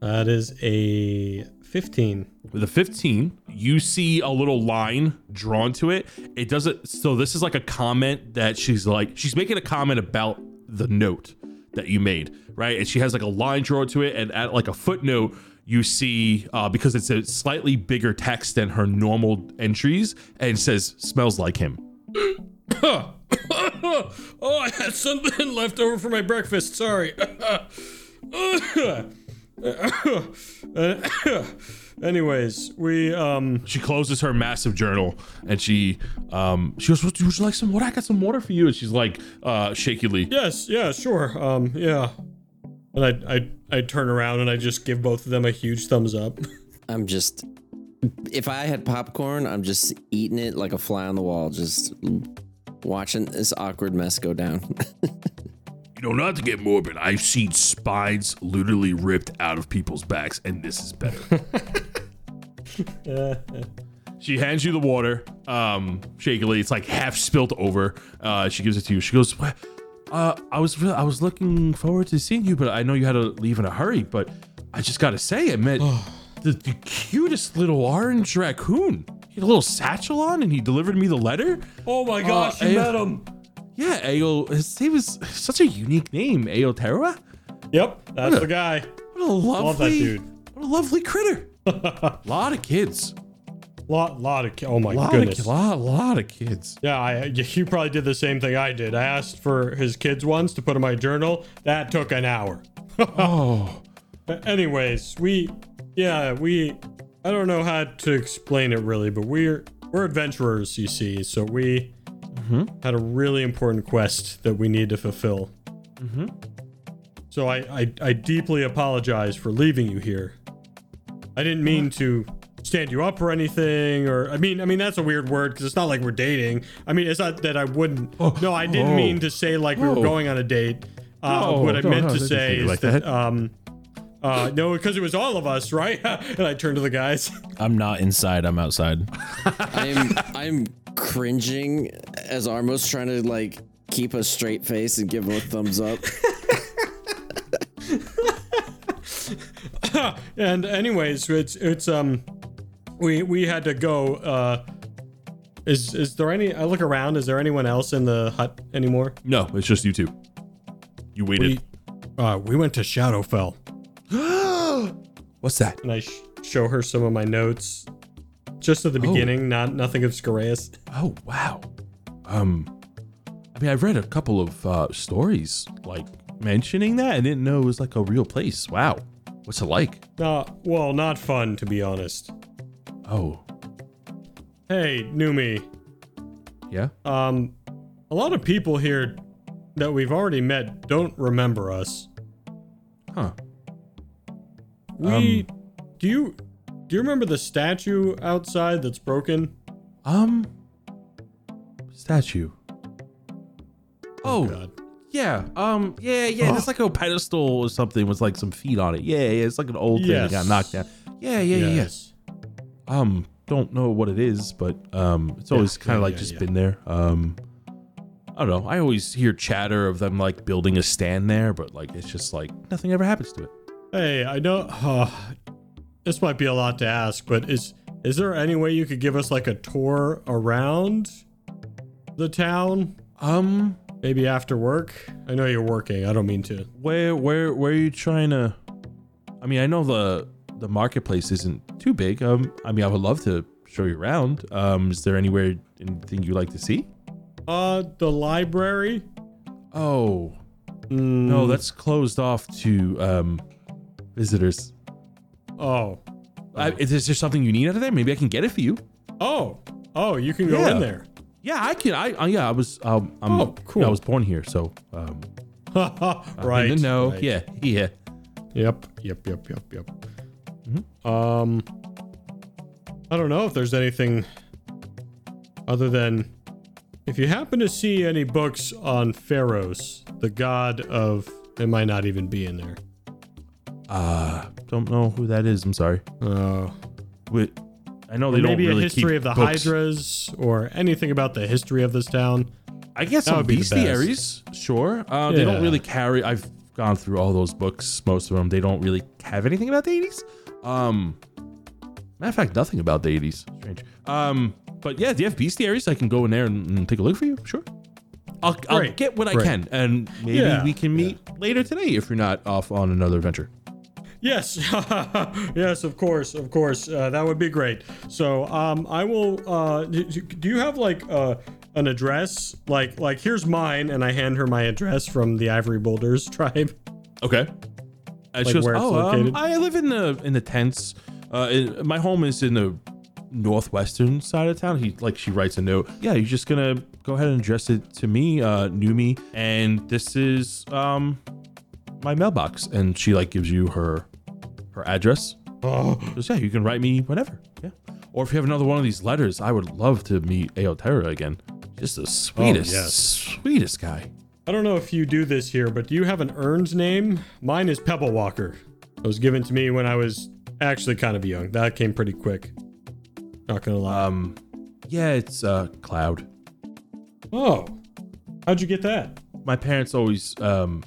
That is a 15. With a 15, you see a little line drawn to it. It doesn't. So this is like a comment that she's making a comment about the note that you made, right? And she has like a line drawn to it, and at like a footnote, you see because it's a slightly bigger text than her normal entries, and it says "smells like him." Oh, I had something left over for my breakfast. Sorry. Anyways, we she closes her massive journal, and she goes, "Would you like some water? I got some water for you." And she's like shakily, "Yes, yeah, sure, yeah." And I turn around and I just give both of them a huge thumbs up. I'm just, if I had popcorn, I'm just eating it like a fly on the wall, just watching this awkward mess go down. No, not to get morbid, I've seen spines literally ripped out of people's backs, and this is better. She hands you the water, shakily. It's like half spilt over. She gives it to you. She goes, I was looking forward to seeing you, but I know you had to leave in a hurry, but I just gotta say, I met the cutest little orange raccoon. He had a little satchel on, and he delivered me the letter. Oh my gosh, you met him. Yeah, Ayo, his name is such a unique name, Ayo Tarawa. Yep, that's the guy. What a lovely, love that dude. What a lovely critter. Lot of kids. Lot of kids. Oh my goodness. Lot of kids. Yeah, you probably did the same thing I did. I asked for his kids once to put in my journal. That took an hour. Oh. Anyways, I don't know how to explain it really, but we're adventurers, you see, so we had a really important quest that we need to fulfill. Mm-hmm. So I deeply apologize for leaving you here. I didn't mean to stand you up or anything, or I mean that's a weird word because it's not like we're dating. I mean, it's not that I wouldn't. Oh, no, I didn't mean to say like we were going on a date. What I meant to say is like that. No, because it was all of us, right? And I turned to the guys. I'm not inside. I'm outside. I'm cringing as Armos trying to like keep a straight face and give him a thumbs up. And anyways, it's we had to go. Is there any? I look around. Is there anyone else in the hut anymore? No, it's just you two. You waited. We went to Shadowfell. What's that? And I show her some of my notes, just at the beginning, nothing of Scaraeus. Oh wow. I mean, I've read a couple of stories like mentioning that. I didn't know it was like a real place. Wow, what's it like? Well, not fun, to be honest. Oh. Hey, Numi. Yeah. A lot of people here that we've already met don't remember us. Huh. We do you remember the statue outside that's broken? Statue. Oh God. Yeah. Yeah. It's like a pedestal or something with like some feet on it. Yeah. It's like an old thing that got knocked down. Yeah. Don't know what it is, but it's always kind of been there. I don't know. I always hear chatter of them like building a stand there, but like it's just like nothing ever happens to it. Hey, I know this might be a lot to ask, but is there any way you could give us like a tour around the town? Maybe after work? I know you're working. I don't mean to. Where are you trying to? I mean, I know the marketplace isn't too big. I mean, I would love to show you around. Is there anything you'd like to see? The library. Oh, no, that's closed off to visitors. Oh, is there something you need out of there? Maybe I can get it for you. Oh, you can go in there. Yeah, I can. I was. Cool. I was born here, so. Right. No. Right. Yeah. Yeah. Yep. Mm-hmm. I don't know if there's anything other than. If you happen to see any books on Pharos, the god of... It might not even be in there. Don't know who that is. I'm sorry. I know they don't really keep maybe a history of the books. Hydras or anything about the history of this town. I guess some bestiaries, sure. They don't really carry... I've gone through all those books, most of them. They don't really have anything about deities. Matter of fact, nothing about deities. Strange. But yeah, do you have bestiaries? I can go in there and take a look for you. Sure. I'll get what I can. And maybe we can meet later today if you're not off on another adventure. Yes. Yes, of course. That would be great. So I will. Do you have like an address? Like here's mine. And I hand her my address from the Ivory Boulders tribe. Okay. Like she goes, where it's located. I live in the tents. My home is in the northwestern side of town. She writes a note. Yeah, you're just gonna go ahead and address it to me, Numi, and this is my mailbox. And she like gives you her address. Oh, so, you can write me whenever. Yeah, or if you have another one of these letters, I would love to meet Ayo Tarawa again. Just the sweetest, sweetest guy. I don't know if you do this here, but do you have an earned name? Mine is Pebble Walker. It was given to me when I was actually kind of young. That came pretty quick. Not gonna lie. It's Cloud. Oh, how'd you get that? My parents always so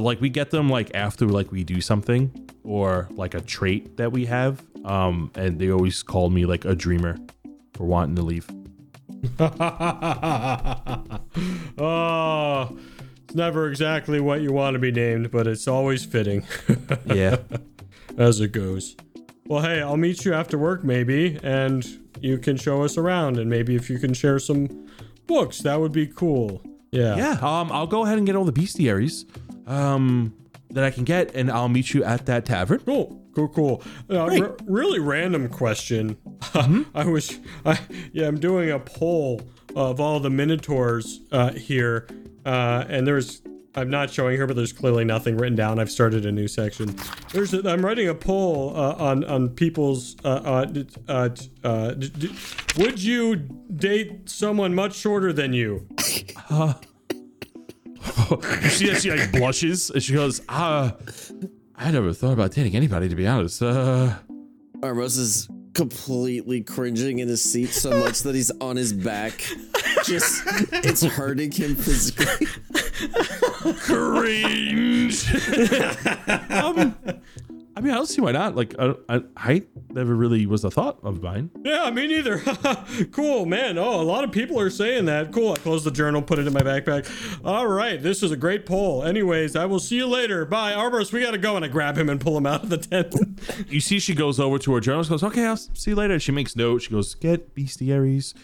like we get them like after like we do something or like a trait that we have, and they always called me like a dreamer for wanting to leave. Oh, it's never exactly what you want to be named, but it's always fitting. Yeah, as it goes. Well, hey, I'll meet you after work, maybe, and you can show us around, and maybe if you can share some books, that would be cool. Yeah. Yeah, I'll go ahead and get all the bestiaries that I can get, and I'll meet you at that tavern. Cool. Really random question. Mm-hmm. I'm doing a poll of all the Minotaurs here, and there's... I'm not showing her, but there's clearly nothing written down. I've started a new section. I'm writing a poll on people's. Would you date someone much shorter than you? You see that she like blushes and she goes, I never thought about dating anybody, to be honest. Armos is completely cringing in his seat so much that he's on his back. Just it's hurting him physically. Cringe. I mean, I don't see why not. Like, height never really was a thought of mine. Yeah, me neither. Cool, man. Oh, a lot of people are saying that. Cool. I closed the journal, put it in my backpack. All right, this is a great poll. Anyways, I will see you later. Bye, Armors. We gotta go. And I grab him and pull him out of the tent. You see, she goes over to her journal. She goes, "Okay, I'll see you later." She makes note. She goes, "Get bestiaries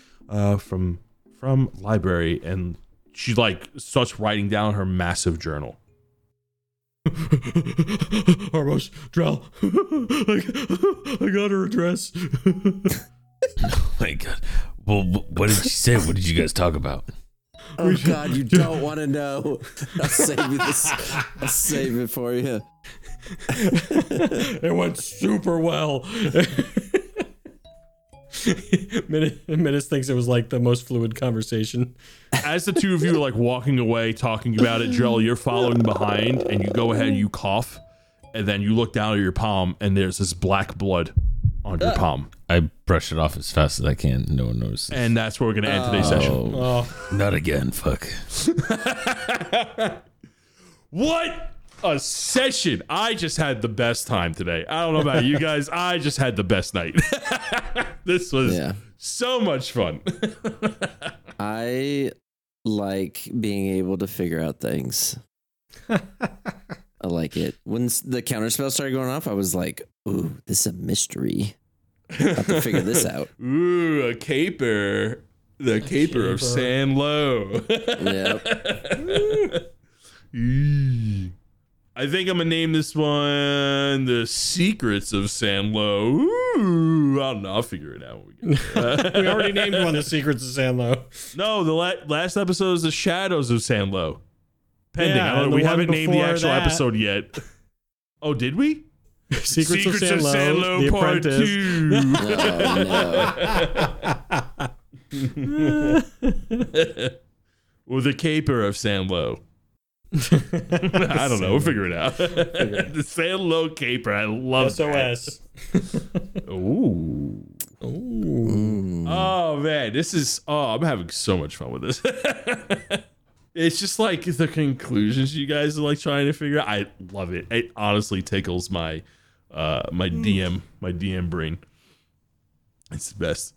from library," and she like starts writing down her massive journal. Armos, Drell, I got her address. Oh my god! Well, what did she say? What did you guys talk about? Oh god, you don't want to know. I'll save you this. I'll save it for you. It went super well. Minnis thinks it was like the most fluid conversation. As the two of you are like walking away, talking about it, Drell, you're following behind, and you go ahead and you cough, and then you look down at your palm, and there's this black blood on your palm. I brush it off as fast as I can. No one notices. And that's where we're going to end today's session. Oh. Not again. Fuck. What a session. I just had the best time today. I don't know about you guys. I just had the best night. This was so much fun. I like being able to figure out things. I like it. When the counterspell started going off, I was like, ooh, this is a mystery. I have to figure this out. Ooh, a caper. The caper of Sanlow. Yep. Ooh. I think I'm going to name this one The Secrets of Sanlow. Ooh, I don't know. I'll figure it out when we get there. We already named one The Secrets of Sanlow. No, the last episode is The Shadows of Sanlow. Pending. Yeah, we haven't named the actual episode yet. Oh, did we? Secrets of Sanlow Part 2. No. Or The Caper of Sanlow. I don't know. We'll figure it out. The Sanlow Caper. I love SOS. That. Ooh. Ooh. Oh, man. This is... Oh, I'm having so much fun with this. It's just like the conclusions you guys are like trying to figure out. I love it. It honestly tickles my my DM brain. It's the best.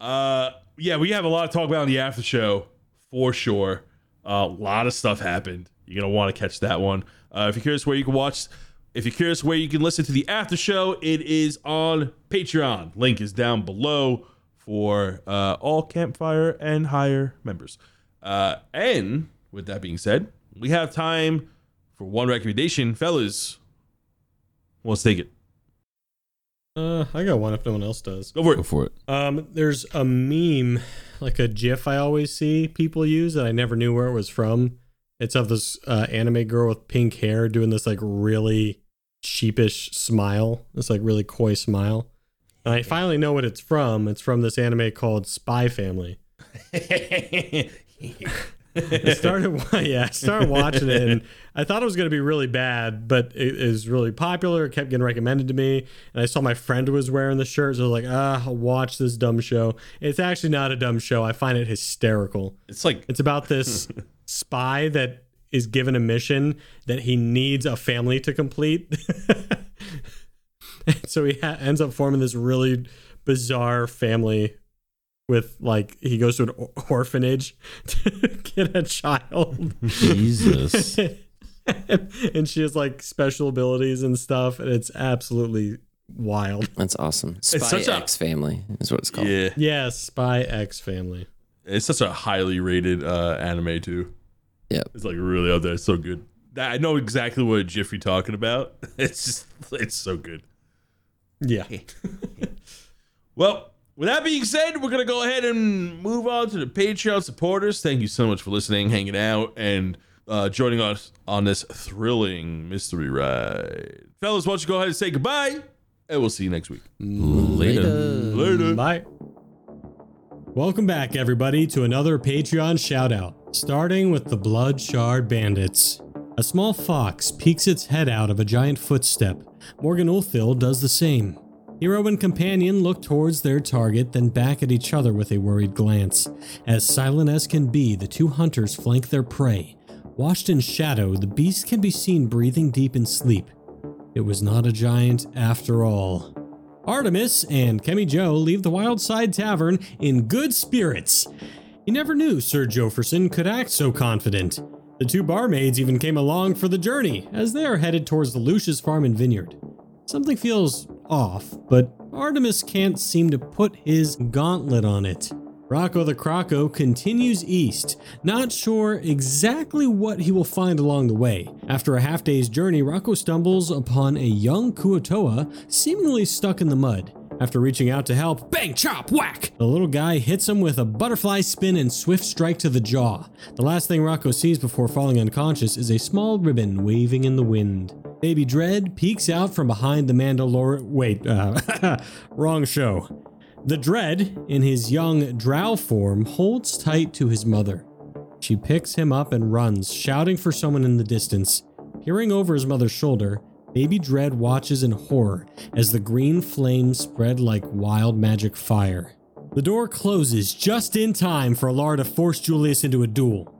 Yeah, we have a lot to talk about in the after show for sure. A lot of stuff happened. You're gonna want to catch that one. If you're curious where you can watch, if you're curious where you can listen to the after show, it is on Patreon. Link is down below for all Campfire and higher members. And with that being said, we have time for one recommendation. Fellas, let's take it. I got one if no one else does. Go for it. Go for it. There's a meme, like a GIF I always see people use that I never knew where it was from. It's of this anime girl with pink hair doing this like really sheepish smile. This like really coy smile. And I finally know what it's from. It's from this anime called Spy Family. I started watching it, and I thought it was going to be really bad, but it is really popular. It kept getting recommended to me, and I saw my friend was wearing the shirt, so I was like, I'll watch this dumb show. It's actually not a dumb show. I find it hysterical. It's about this spy that is given a mission that he needs a family to complete. And so he ends up forming this really bizarre family with, like, he goes to an orphanage to get a child. Jesus. And she has, like, special abilities and stuff, and it's absolutely wild. That's awesome. Spy X Family is what it's called. Yeah, Spy X Family. It's such a highly rated anime, too. Yeah. It's, like, really out there. It's so good. I know exactly what GIF you're talking about. It's just, it's so good. Yeah. Well... With that being said, we're going to go ahead and move on to the Patreon supporters. Thank you so much for listening, hanging out, and joining us on this thrilling mystery ride. Fellas, why don't you go ahead and say goodbye, and we'll see you next week. Later. Bye. Welcome back, everybody, to another Patreon shout-out, starting with the Blood Shard Bandits. A small fox peeks its head out of a giant footstep. Morgan Ulthil does the same. Hero and companion look towards their target, then back at each other with a worried glance. As silent as can be, the two hunters flank their prey. Washed in shadow, the beast can be seen breathing deep in sleep. It was not a giant after all. Artemis and Kemi Joe leave the Wildside Tavern in good spirits. You never knew Sir Jofferson could act so confident. The two barmaids even came along for the journey, as they are headed towards the Lucius Farm and Vineyard. Something feels off, but Artemis can't seem to put his gauntlet on it. Rocco the Croco continues east, not sure exactly what he will find along the way. After a half day's journey, Rocco stumbles upon a young Kuotoa seemingly stuck in the mud. After reaching out to help, bang, chop, whack! The little guy hits him with a butterfly spin and swift strike to the jaw. The last thing Rocco sees before falling unconscious is a small ribbon waving in the wind. Baby Dread peeks out from behind the Mandalorian. Wait, wrong show. The Dread, in his young drow form, holds tight to his mother. She picks him up and runs, shouting for someone in the distance. Peering over his mother's shoulder, Baby Dread watches in horror as the green flames spread like wild magic fire. The door closes just in time for Alara to force Julius into a duel.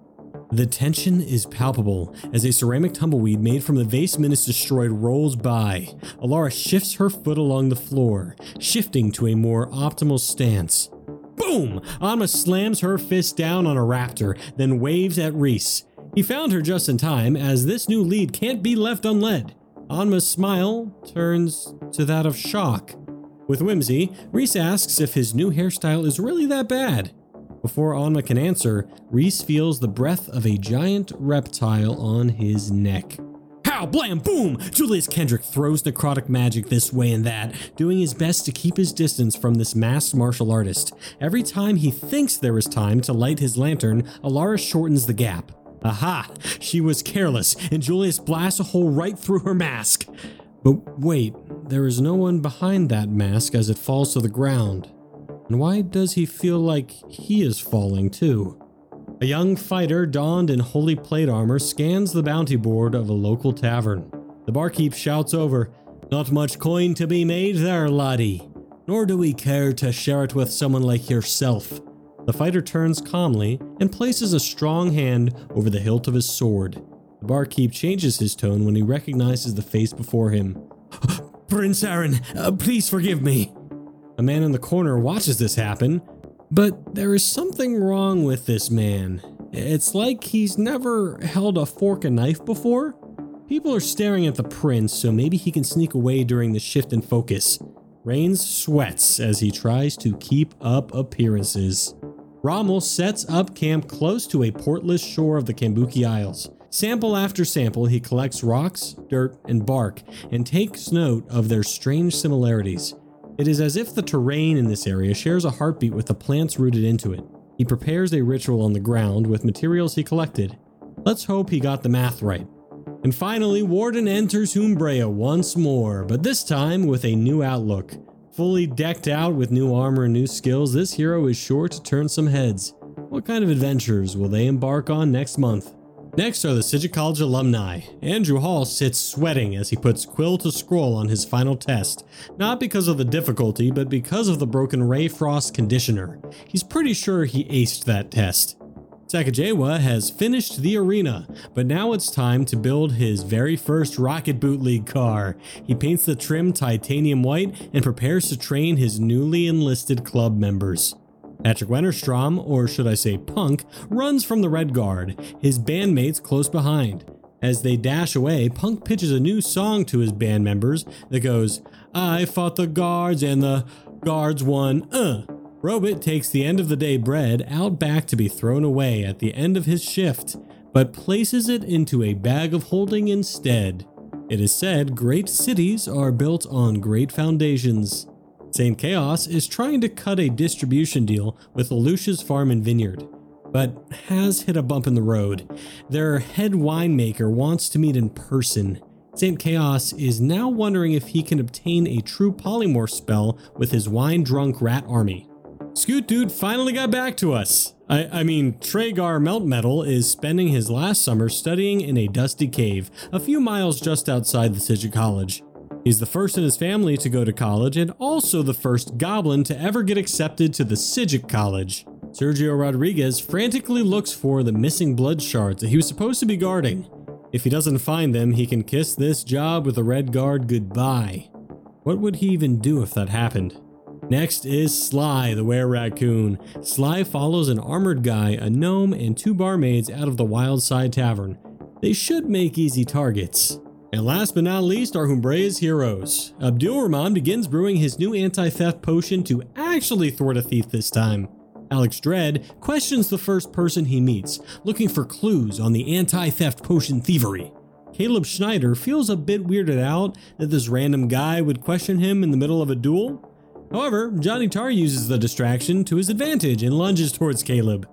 The tension is palpable as a ceramic tumbleweed made from the vase Minnis destroyed rolls by. Alara shifts her foot along the floor, shifting to a more optimal stance. Boom! Alma slams her fist down on a raptor, then waves at Rhys. He found her just in time, as this new lead can't be left unled. Anma's smile turns to that of shock. With whimsy, Rhys asks if his new hairstyle is really that bad. Before Anma can answer, Rhys feels the breath of a giant reptile on his neck. Pow! Blam! Boom! Julius Kendrick throws necrotic magic this way and that, doing his best to keep his distance from this masked martial artist. Every time he thinks there is time to light his lantern, Alara shortens the gap. Aha! She was careless, and Julius blasts a hole right through her mask. But wait, there is no one behind that mask as it falls to the ground. And why does he feel like he is falling too? A young fighter donned in holy plate armor scans the bounty board of a local tavern. The barkeep shouts over, "Not much coin to be made there, laddie. Nor do we care to share it with someone like yourself." The fighter turns calmly and places a strong hand over the hilt of his sword. The barkeep changes his tone when he recognizes the face before him. "Prince Aaron, please forgive me." A man in the corner watches this happen, but there is something wrong with this man. It's like he's never held a fork and knife before. People are staring at the prince, so maybe he can sneak away during the shift in focus. Rains sweats as he tries to keep up appearances. Rommel sets up camp close to a portless shore of the Kambuki Isles. Sample after sample, he collects rocks, dirt, and bark, and takes note of their strange similarities. It is as if the terrain in this area shares a heartbeat with the plants rooted into it. He prepares a ritual on the ground with materials he collected. Let's hope he got the math right. And finally, Warden enters Humbrea once more, but this time with a new outlook. Fully decked out with new armor and new skills, this hero is sure to turn some heads. What kind of adventures will they embark on next month? Next are the Sidgwick College alumni. Andrew Hall sits sweating as he puts quill to scroll on his final test, not because of the difficulty, but because of the broken Ray Frost conditioner. He's pretty sure he aced that test. Sakajewa has finished the arena, but now it's time to build his very first Rocket Boot League car. He paints the trim titanium white and prepares to train his newly enlisted club members. Patrick Wennerstrom, or should I say Punk, runs from the Red Guard, his bandmates close behind. As they dash away, Punk pitches a new song to his band members that goes, "I fought the guards and the guards won, Robit takes the end of the day bread out back to be thrown away at the end of his shift, but places it into a bag of holding instead. It is said great cities are built on great foundations. St. Chaos is trying to cut a distribution deal with Lelouch's farm and vineyard, but has hit a bump in the road. Their head winemaker wants to meet in person. St. Chaos is now wondering if he can obtain a true polymorph spell with his wine-drunk rat army. Scoot Dude finally got back to us. I mean, Tragar Meltmetal is spending his last summer studying in a dusty cave, a few miles just outside the Sidgwick College. He's the first in his family to go to college and also the first goblin to ever get accepted to the Sidgwick College. Sergio Rodriguez frantically looks for the missing blood shards that he was supposed to be guarding. If he doesn't find them, he can kiss this job with the Red Guard goodbye. What would he even do if that happened? Next is Sly, the Were-Raccoon. Sly follows an armored guy, a gnome, and two barmaids out of the Wildside Tavern. They should make easy targets. And last but not least are Humbrea's heroes. Abdul-Rahman begins brewing his new anti-theft potion to actually thwart a thief this time. Alex Dredd questions the first person he meets, looking for clues on the anti-theft potion thievery. Caleb Schneider feels a bit weirded out that this random guy would question him in the middle of a duel. However, Johnny Tar uses the distraction to his advantage and lunges towards Caleb.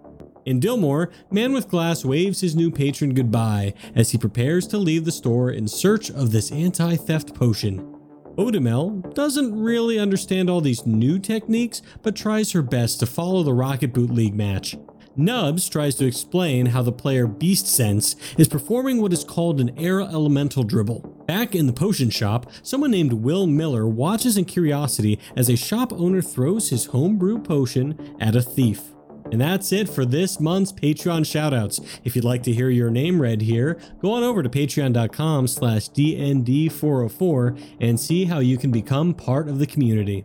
In Dillmore, Man with Glass waves his new patron goodbye as he prepares to leave the store in search of this anti-theft potion. Odamel doesn't really understand all these new techniques, but tries her best to follow the Rocket Boot League match. Nubs tries to explain how the player Beast Sense is performing what is called an Air Elemental Dribble. Back in the potion shop, someone named Will Miller watches in curiosity as a shop owner throws his homebrew potion at a thief. And that's it for this month's Patreon shoutouts. If you'd like to hear your name read here, go on over to patreon.com/DND404 and see how you can become part of the community.